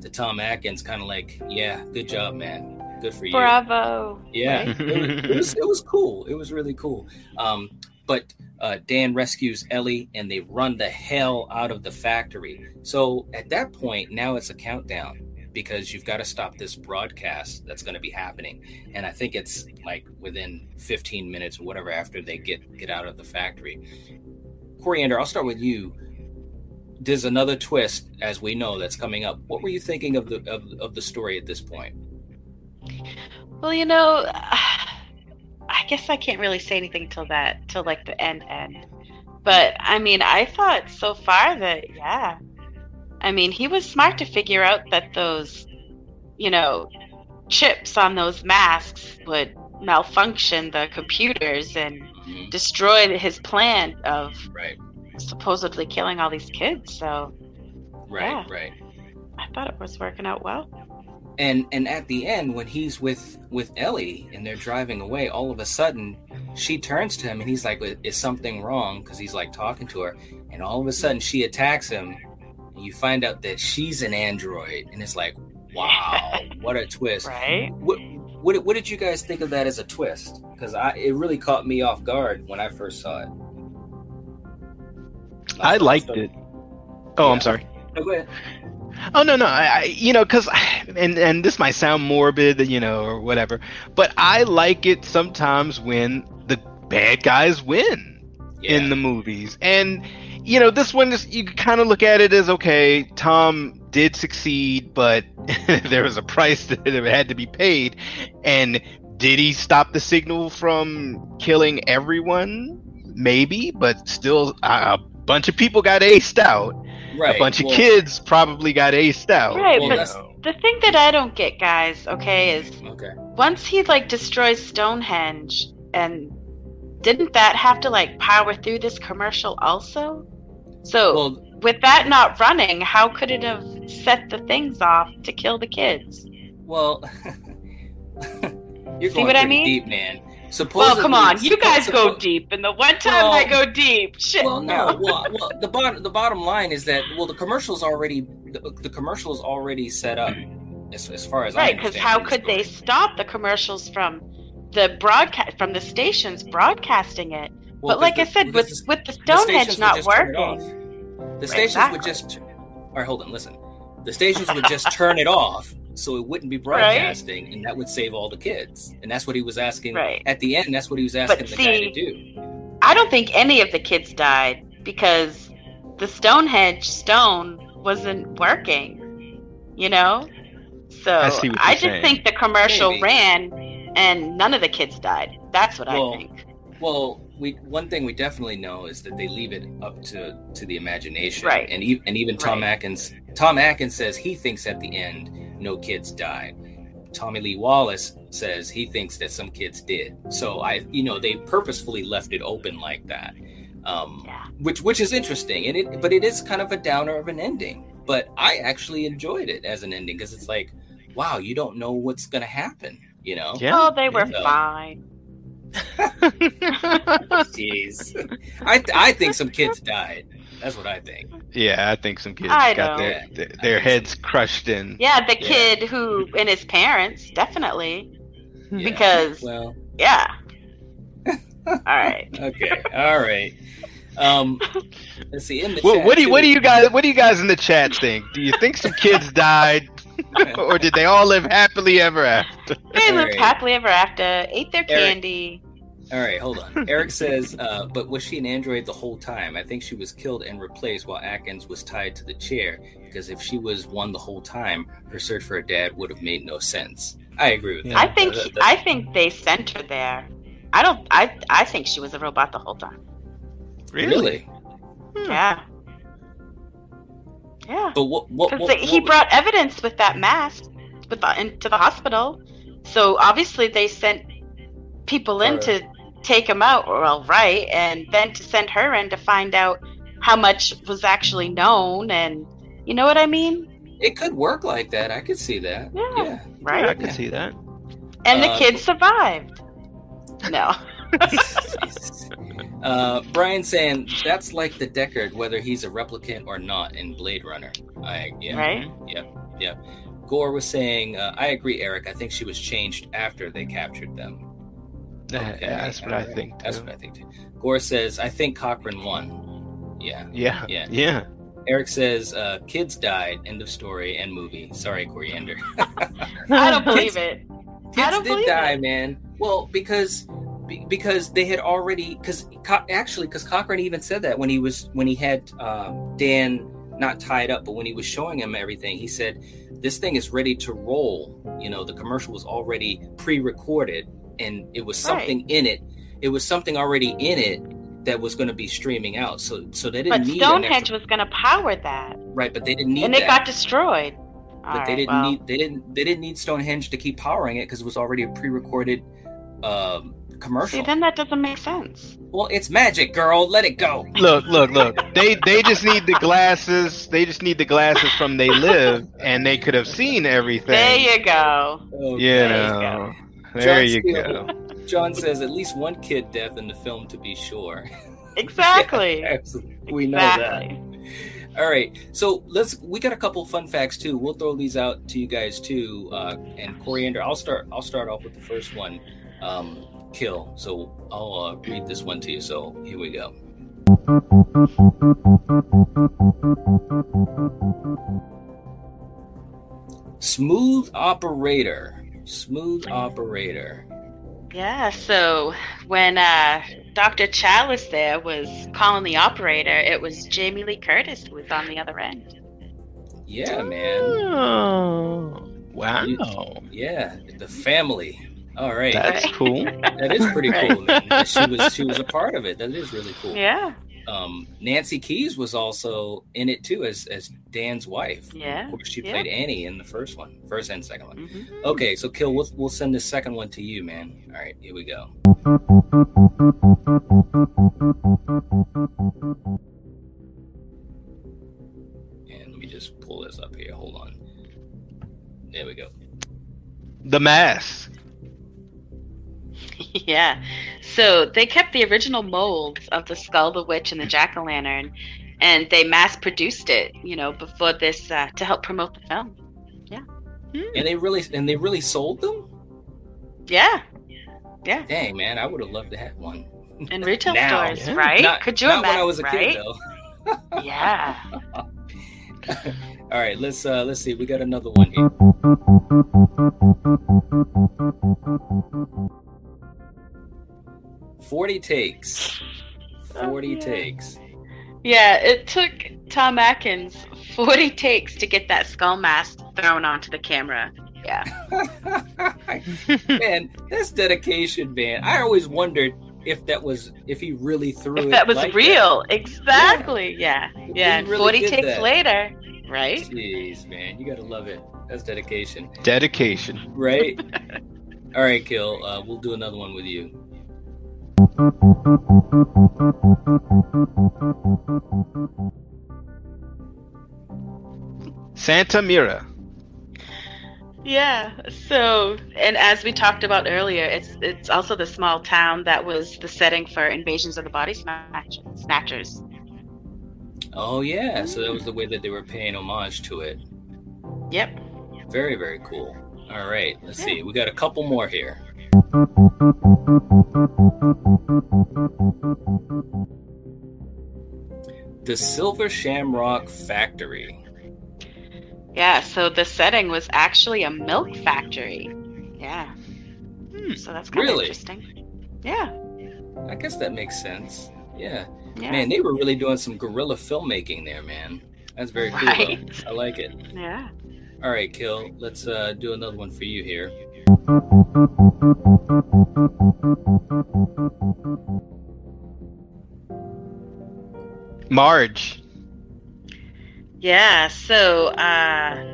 to Tom Atkins, kind of like, yeah, good job, man. Good for you. Bravo. Yeah, right? it, it, was, it was cool. It was really cool. Um, but uh, Dan rescues Ellie, and they run the hell out of the factory. So at that point, now it's a countdown because you've got to stop this broadcast that's going to be happening. And I think it's like within fifteen minutes or whatever after they get, get out of the factory. Coriander, I'll start with you. There's another twist, as we know, that's coming up. What were you thinking of the of, of the story at this point? Well, you know, I guess I can't really say anything till that, till like the end end. But I mean, I thought so far that, yeah, I mean, he was smart to figure out that those, you know, chips on those masks would malfunction the computers and mm-hmm. destroy his plan of right. supposedly killing all these kids. So, right, yeah, right. I thought it was working out well. And and at the end, when he's with, with Ellie and they're driving away, all of a sudden she turns to him and he's like, is something wrong? Because he's like talking to her. And all of a sudden she attacks him. And you find out that she's an android. And it's like, wow, what a twist. Right? What, what, what did you guys think of that as a twist? Because I it really caught me off guard when I first saw it. I, I liked it. Oh, yeah. I'm sorry. No, go ahead. Oh, no, no, I, I you know, because, and, and this might sound morbid, you know, or whatever, but I like it sometimes when the bad guys win yeah. in the movies. And, you know, this one, just, you kind of look at it as, okay, Tom did succeed, but there was a price that had to be paid. And did he stop the signal from killing everyone? Maybe, but still a, a bunch of people got aced out. Right. A bunch well, of kids probably got aced out. Right, well, but no. The thing that I don't get, guys, okay, is okay. once he, like, destroys Stonehenge, and didn't that have to, like, power through this commercial also? So, well, with that not running, how could it have set the things off to kill the kids? Well, you're See going what I mean? deep, man. Supposedly, well, come on, you guys suppo- go deep, and the one time well, I go deep, shit. Well, no, no. well, well, the bottom the bottom line is that well, the commercial's already the, the commercial's already set up as, as far as right, I understand. Right, because how could they stop the commercials from the broadcast from the stations broadcasting it? Well, but like the, I said, with the, with the Stonehenge not working, the stations exactly. would just. All right, hold on, listen. The stations would just turn it off. So it wouldn't be broadcasting, right? And that would save all the kids. And that's what he was asking. Right. At the end, that's what he was asking but the see, guy to do. I don't think any of the kids died because the Stonehenge stone wasn't working, you know? So I, I just saying. think the commercial Maybe. ran and none of the kids died. That's what well, I think. Well, we one thing we definitely know is that they leave it up to, to the imagination. Right. And, e- and even Tom right. Atkins, Tom Atkins says he thinks at the end no kids died. Tommy Lee Wallace says he thinks that some kids did. So I, you know, they purposefully left it open like that, um, yeah. which which is interesting. And it, but it is kind of a downer of an ending. But I actually enjoyed it as an ending because it's like, wow, you don't know what's gonna happen, you know? Yeah. Oh, they were so fine. Jeez, I th- I think some kids died. That's what I think. Yeah, I think some kids I got their, their their heads crushed in. Yeah, the yeah. kid who and his parents definitely yeah. because well yeah. All right. Okay. All right. Um, let's see. In the well, chat what do you, what do you guys what do you guys in the chat think? Do you think some kids died? Or did they all live happily ever after? They lived right. happily ever after, ate their candy. Eric. All right, hold on. Eric says, uh, but was she an android the whole time? I think she was killed and replaced while Atkins was tied to the chair, because if she was one the whole time, her search for her dad would have made no sense. I agree with yeah. that. I think that, that, I think they sent her there. I don't. I I think she was a robot the whole time. Really? really? Yeah. Hmm. Yeah, but what, what, what, he what brought was... evidence with that mask with the, into the hospital, so obviously they sent people in uh, to take him out, well, right, and then to send her in to find out how much was actually known, and you know what I mean? It could work like that. I could see that. Yeah, yeah. right. Yeah, I could see that. And uh, the kid survived. No. Uh, Brian saying that's like the Deckard, whether he's a replicant or not in Blade Runner. I, yeah, right? Yeah, yeah. Gore was saying, uh, I agree, Eric. I think she was changed after they captured them. Okay. Yeah, that's what I think. That's what I think too. Gore says, I think Cochran won. Yeah. Yeah. Yeah. yeah. Eric says, uh, kids died. End of story and movie. Sorry, Coriander. I don't believe kids, it. Kids I don't did believe die, it. man. Well, because. Because they had already, because actually, because Cochran even said that when he was when he had uh, Dan not tied up, but when he was showing him everything, he said, "This thing is ready to roll." You know, the commercial was already pre-recorded, and it was something right. in it. It was something already in it that was going to be streaming out. So, so they didn't. But need Stonehenge extra... was going to power that, right? But they didn't need, and it that. got destroyed. But All they right, didn't well. need. They didn't. They didn't need Stonehenge to keep powering it because it was already a pre-recorded. Um, commercial. See, then that doesn't make sense. Well, it's magic, girl. Let it go. Look, look, look. They they just need the glasses. They just need the glasses from They Live, and they could have seen everything. There you go. Oh, yeah. There you go. There John, you go. John says at least one kid death in the film to be sure. Exactly. yeah, we exactly. know that. All right. So let's. We got a couple fun facts too. We'll throw these out to you guys too. Uh, and Coriander, I'll start. I'll start off with the first one. Um, kill. So I'll uh, read this one to you. So here we go. Smooth operator. Smooth operator. Yeah. So when uh, Doctor Challis there was calling the operator, it was Jamie Lee Curtis who was on the other end. Yeah, man. Oh, wow. You, yeah, the family. All right, that's cool. That is pretty right. cool. Man. She was she was a part of it. That is really cool. Yeah. Um, Nancy Keys was also in it too as as Dan's wife. Yeah. Of course, she yeah. played Annie in the first one, first and second one. Mm-hmm. Okay, so Kill, we'll we'll send the second one to you, man. All right, here we go. And let me just pull this up here. Hold on. There we go. The mask. Yeah, so they kept the original molds of the skull, the witch, and the jack-o'-lantern, and they mass-produced it, you know, before this uh, to help promote the film. Yeah, mm. and they really and they really sold them. Yeah, yeah. Dang, man, I would have loved to have one in retail now, stores, yeah. right? Not, Could you not imagine? When I was a right? kid, though. yeah. All right, let's uh, let's see. We got another one here. Forty takes. Forty oh, yeah. takes. Yeah, it took Tom Atkins forty takes to get that skull mask thrown onto the camera. Yeah. Man, that's dedication, man. I always wondered if that was if he really threw if it. That was like real. That. Exactly. Yeah. Yeah. yeah. And really forty takes that. later. Right? Jeez, man, you gotta love it. That's dedication. Dedication. Right? All right, Kill. Uh, we'll do another one with you. Santa Mira. Yeah. So, and as we talked about earlier, it's it's also the small town that was the setting for Invasions of the Body Snatchers. Oh yeah. So that was the way that they were paying homage to it. Yep. Very, very cool. All right. Let's yeah. see. We got a couple more here. The Silver Shamrock Factory. Yeah, so the setting was actually a milk factory. Yeah. Hmm, so that's kind of really? interesting. Yeah. I guess that makes sense. Yeah. yeah. Man, they were really doing some guerrilla filmmaking there, man. That's very right. cool, though. I like it. Yeah. All right, Kill. Let's uh, do another one for you here. Marge. Yeah, so uh,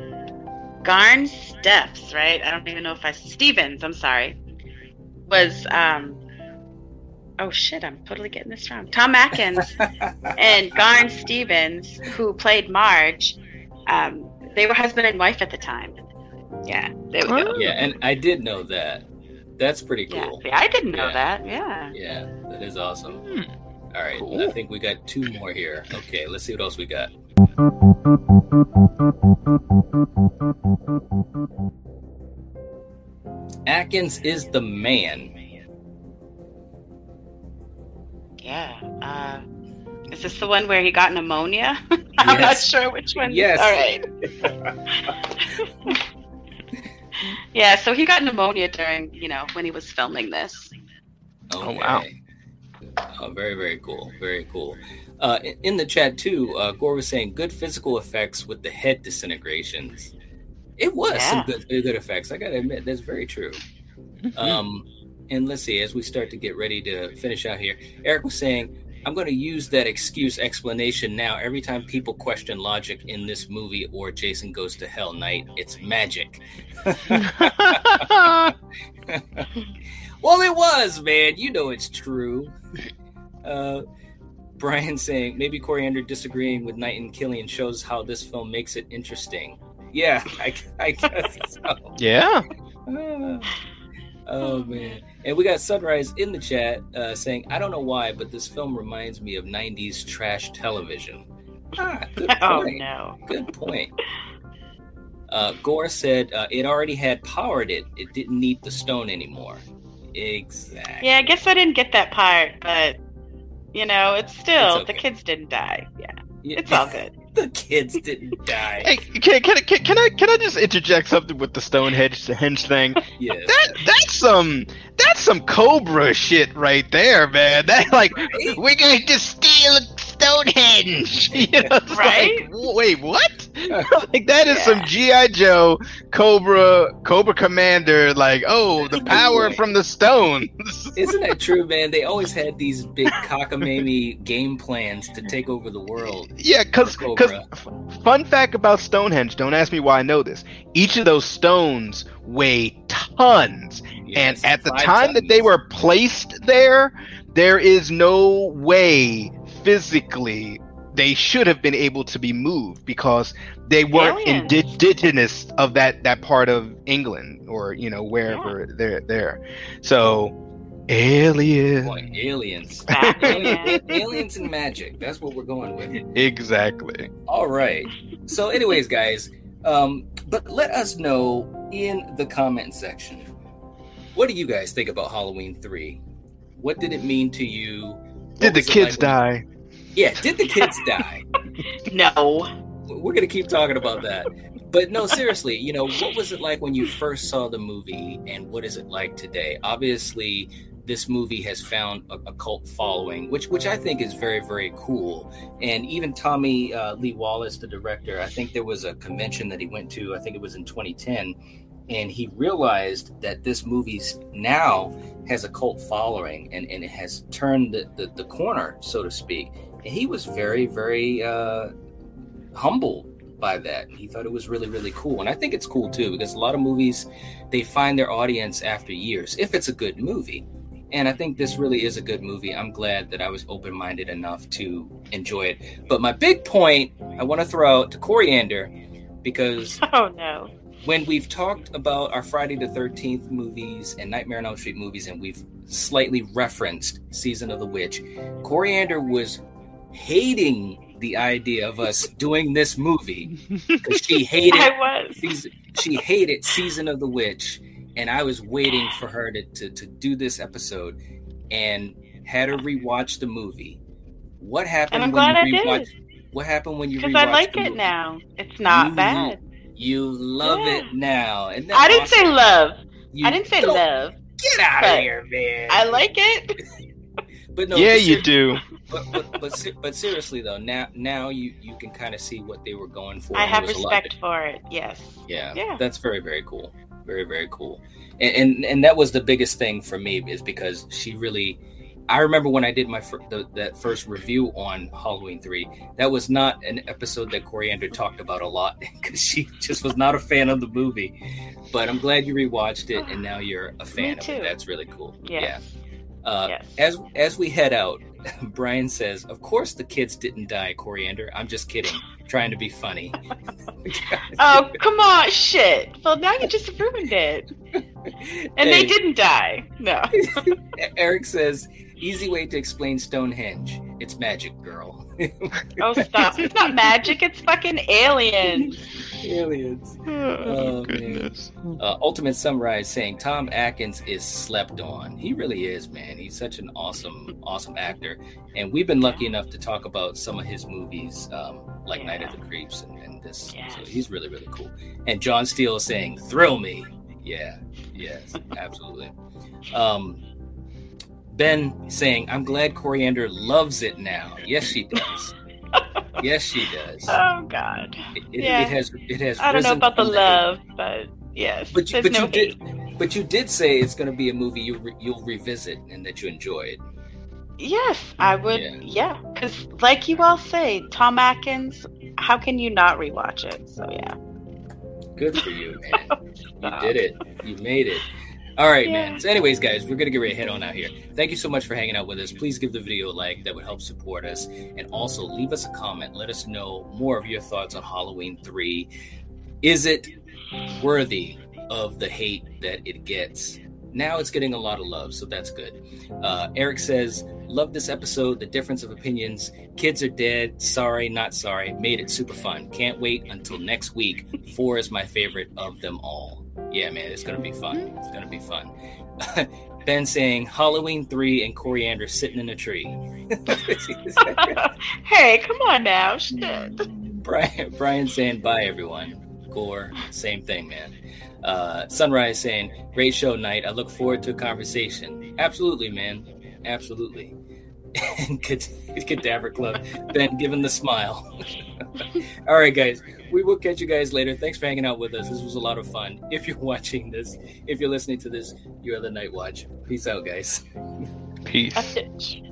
Garn Stephens, right? I don't even know if I... Stevens, I'm sorry. Was... Um, oh, shit, I'm totally getting this wrong. Tom Atkins and Garn Stephens, who played Marge, um, they were husband and wife at the time. Yeah, there we go. Yeah, and I did know that. That's pretty cool. Yeah, I didn't know yeah. that, yeah. Yeah, that is awesome. Hmm. All right, cool. I think we got two more here. Okay, let's see what else we got. Atkins is the man. Yeah. Uh, is this the one where he got pneumonia? I'm yes. not sure which one. Yes. All right. Yeah, so he got pneumonia during, you know, when he was filming this. Okay. Oh, wow. Oh, very, very cool. Very cool. Uh, in the chat, too, uh, Gore was saying good physical effects with the head disintegrations. It was yeah. some good, good effects. I got to admit, that's very true. Mm-hmm. Um, and let's see, as we start to get ready to finish out here, Eric was saying, I'm going to use that excuse explanation now every time people question logic in this movie or Jason Goes to Hell Night. It's magic. Well, it was, man. You know it's true. Uh, Brian saying, maybe Coriander disagreeing with Knight and Killian shows how this film makes it interesting. Yeah, I, I guess so. Yeah. Uh, oh, man. And we got Sunrise in the chat uh, saying, I don't know why, but this film reminds me of nineties trash television. Ah, good point. Oh, no. Good point. Uh, Gore said uh, it already had powered it. It didn't need the stone anymore. Exactly. Yeah, I guess I didn't get that part, but you know, it's still it's okay. The kids didn't die. Yeah, yeah. It's all good. The kids didn't die. Hey, can, can, can, can I can I just interject something with the Stonehenge henge thing? Yes. That that's some that's some Cobra shit right there, man. That like right? We're gonna just steal Stonehenge, you know, right? Like, wait, what? Like that is yeah. some G I. Joe Cobra Cobra Commander. Like, oh, the power right. from the stones. Isn't that true, man? They always had these big cockamamie game plans to take over the world. Yeah, because. Because fun fact about Stonehenge, don't ask me why I know this. Each of those stones weigh tons. Yes, and at the time tons. that they were placed there, there is no way physically they should have been able to be moved because they weren't Aliens. indigenous of that, that part of England or, you know, wherever yeah. they're there. So... Alien. Boy, aliens. aliens. Aliens and magic. That's what we're going with. Exactly. All right. So anyways, guys, um, but let us know in the comment section. What do you guys think about Halloween three? What did it mean to you? What did the kids die? Yeah, did the kids die? No. We're going to keep talking about that. But no, seriously, you know, what was it like when you first saw the movie and what is it like today? Obviously, this movie has found a, a cult following, which which I think is very, very cool. And even Tommy uh, Lee Wallace, the director, I think there was a convention that he went to, I think it was in twenty ten, and he realized that this movie now has a cult following and, and it has turned the, the, the corner, so to speak. And he was very, very uh, humbled by that. He thought it was really, really cool. And I think it's cool, too, because a lot of movies, they find their audience after years, if it's a good movie. And I think this really is a good movie. I'm glad that I was open-minded enough to enjoy it. But my big point I want to throw out to Coriander, because oh, no. when we've talked about our Friday the thirteenth movies and Nightmare on Elm Street movies, and we've slightly referenced Season of the Witch, Coriander was hating the idea of us doing this movie because she hated I was. Season, she hated Season of the Witch. And I was waiting for her to, to, to do this episode and had her rewatch the movie. What happened and I'm when glad you rewatched I did. What happened when you rewatched? Because I like it movie? Now. It's not you, bad. You love yeah. it now. I didn't, awesome? I didn't say love. I didn't say love. Get out of here, man. I like it. but no, yeah, but you do. But but, but but seriously though, now now you, you can kind of see what they were going for. I have respect for it. Yes. Yeah, yeah. That's very very cool. Very, very cool. And, and and that was the biggest thing for me, is because she really, I remember when I did my fir- the, that first review on Halloween three, that was not an episode that Coriander talked about a lot because she just was not a fan of the movie. But I'm glad you rewatched it and now you're a fan of it. That's really cool. Yes. Yeah. Uh, yes. As, as we head out, Brian says, of course the kids didn't die, Coriander. I'm just kidding. Trying to be funny. Oh, come on, shit. Well, now you just ruined it. And hey. They didn't die. No. Eric says, easy way to explain Stonehenge. It's magic, girl. Oh, stop. It's not magic. It's fucking aliens. Aliens. Oh, oh goodness. Uh, Ultimate Sunrise saying, Tom Atkins is slept on. He really is, man. He's such an awesome, awesome actor. And we've been lucky enough to talk about some of his movies, um, like yeah. Night of the Creeps and, and this. Yeah. So he's really, really cool. And John Steele saying, thrill me. Yeah. Yes, absolutely. Um, Ben saying, I'm glad Coriander loves it now. Yes, she does. Yes, she does. Oh, God. It, yeah. it, it has it has. I don't know about the love, the, but yes. But, you, but, no you did, but you did say it's going to be a movie you re, you'll revisit and that you enjoy it. Yes, I would. Yeah. Because yeah, like you all say, Tom Atkins, how can you not rewatch it? So, yeah. Good for you, man. You did it. You made it. All right, yeah. man. So anyways, guys, we're going to get ready to head on out here. Thank you so much for hanging out with us. Please give the video a like. That would help support us. And also leave us a comment. Let us know more of your thoughts on Halloween three. Is it worthy of the hate that it gets? Now it's getting a lot of love, so that's good. Uh, Eric says, love this episode, the difference of opinions. Kids are dead. Sorry, not sorry. Made it super fun. Can't wait until next week. Four is my favorite of them all. Yeah, man, it's going to be fun. It's going to be fun. Ben saying, Halloween three and Coriander sitting in a tree. Hey, come on now. Brian, Brian saying, bye, everyone. Gore, same thing, man. Uh, Sunrise saying, great show, Night. I look forward to a conversation. Absolutely, man. Absolutely. And Cadaver Club, Ben, giving the smile. All right, guys. We will catch you guys later. Thanks for hanging out with us. This was a lot of fun. If you're watching this, if you're listening to this, you are the Night Watch. Peace out, guys. Peace.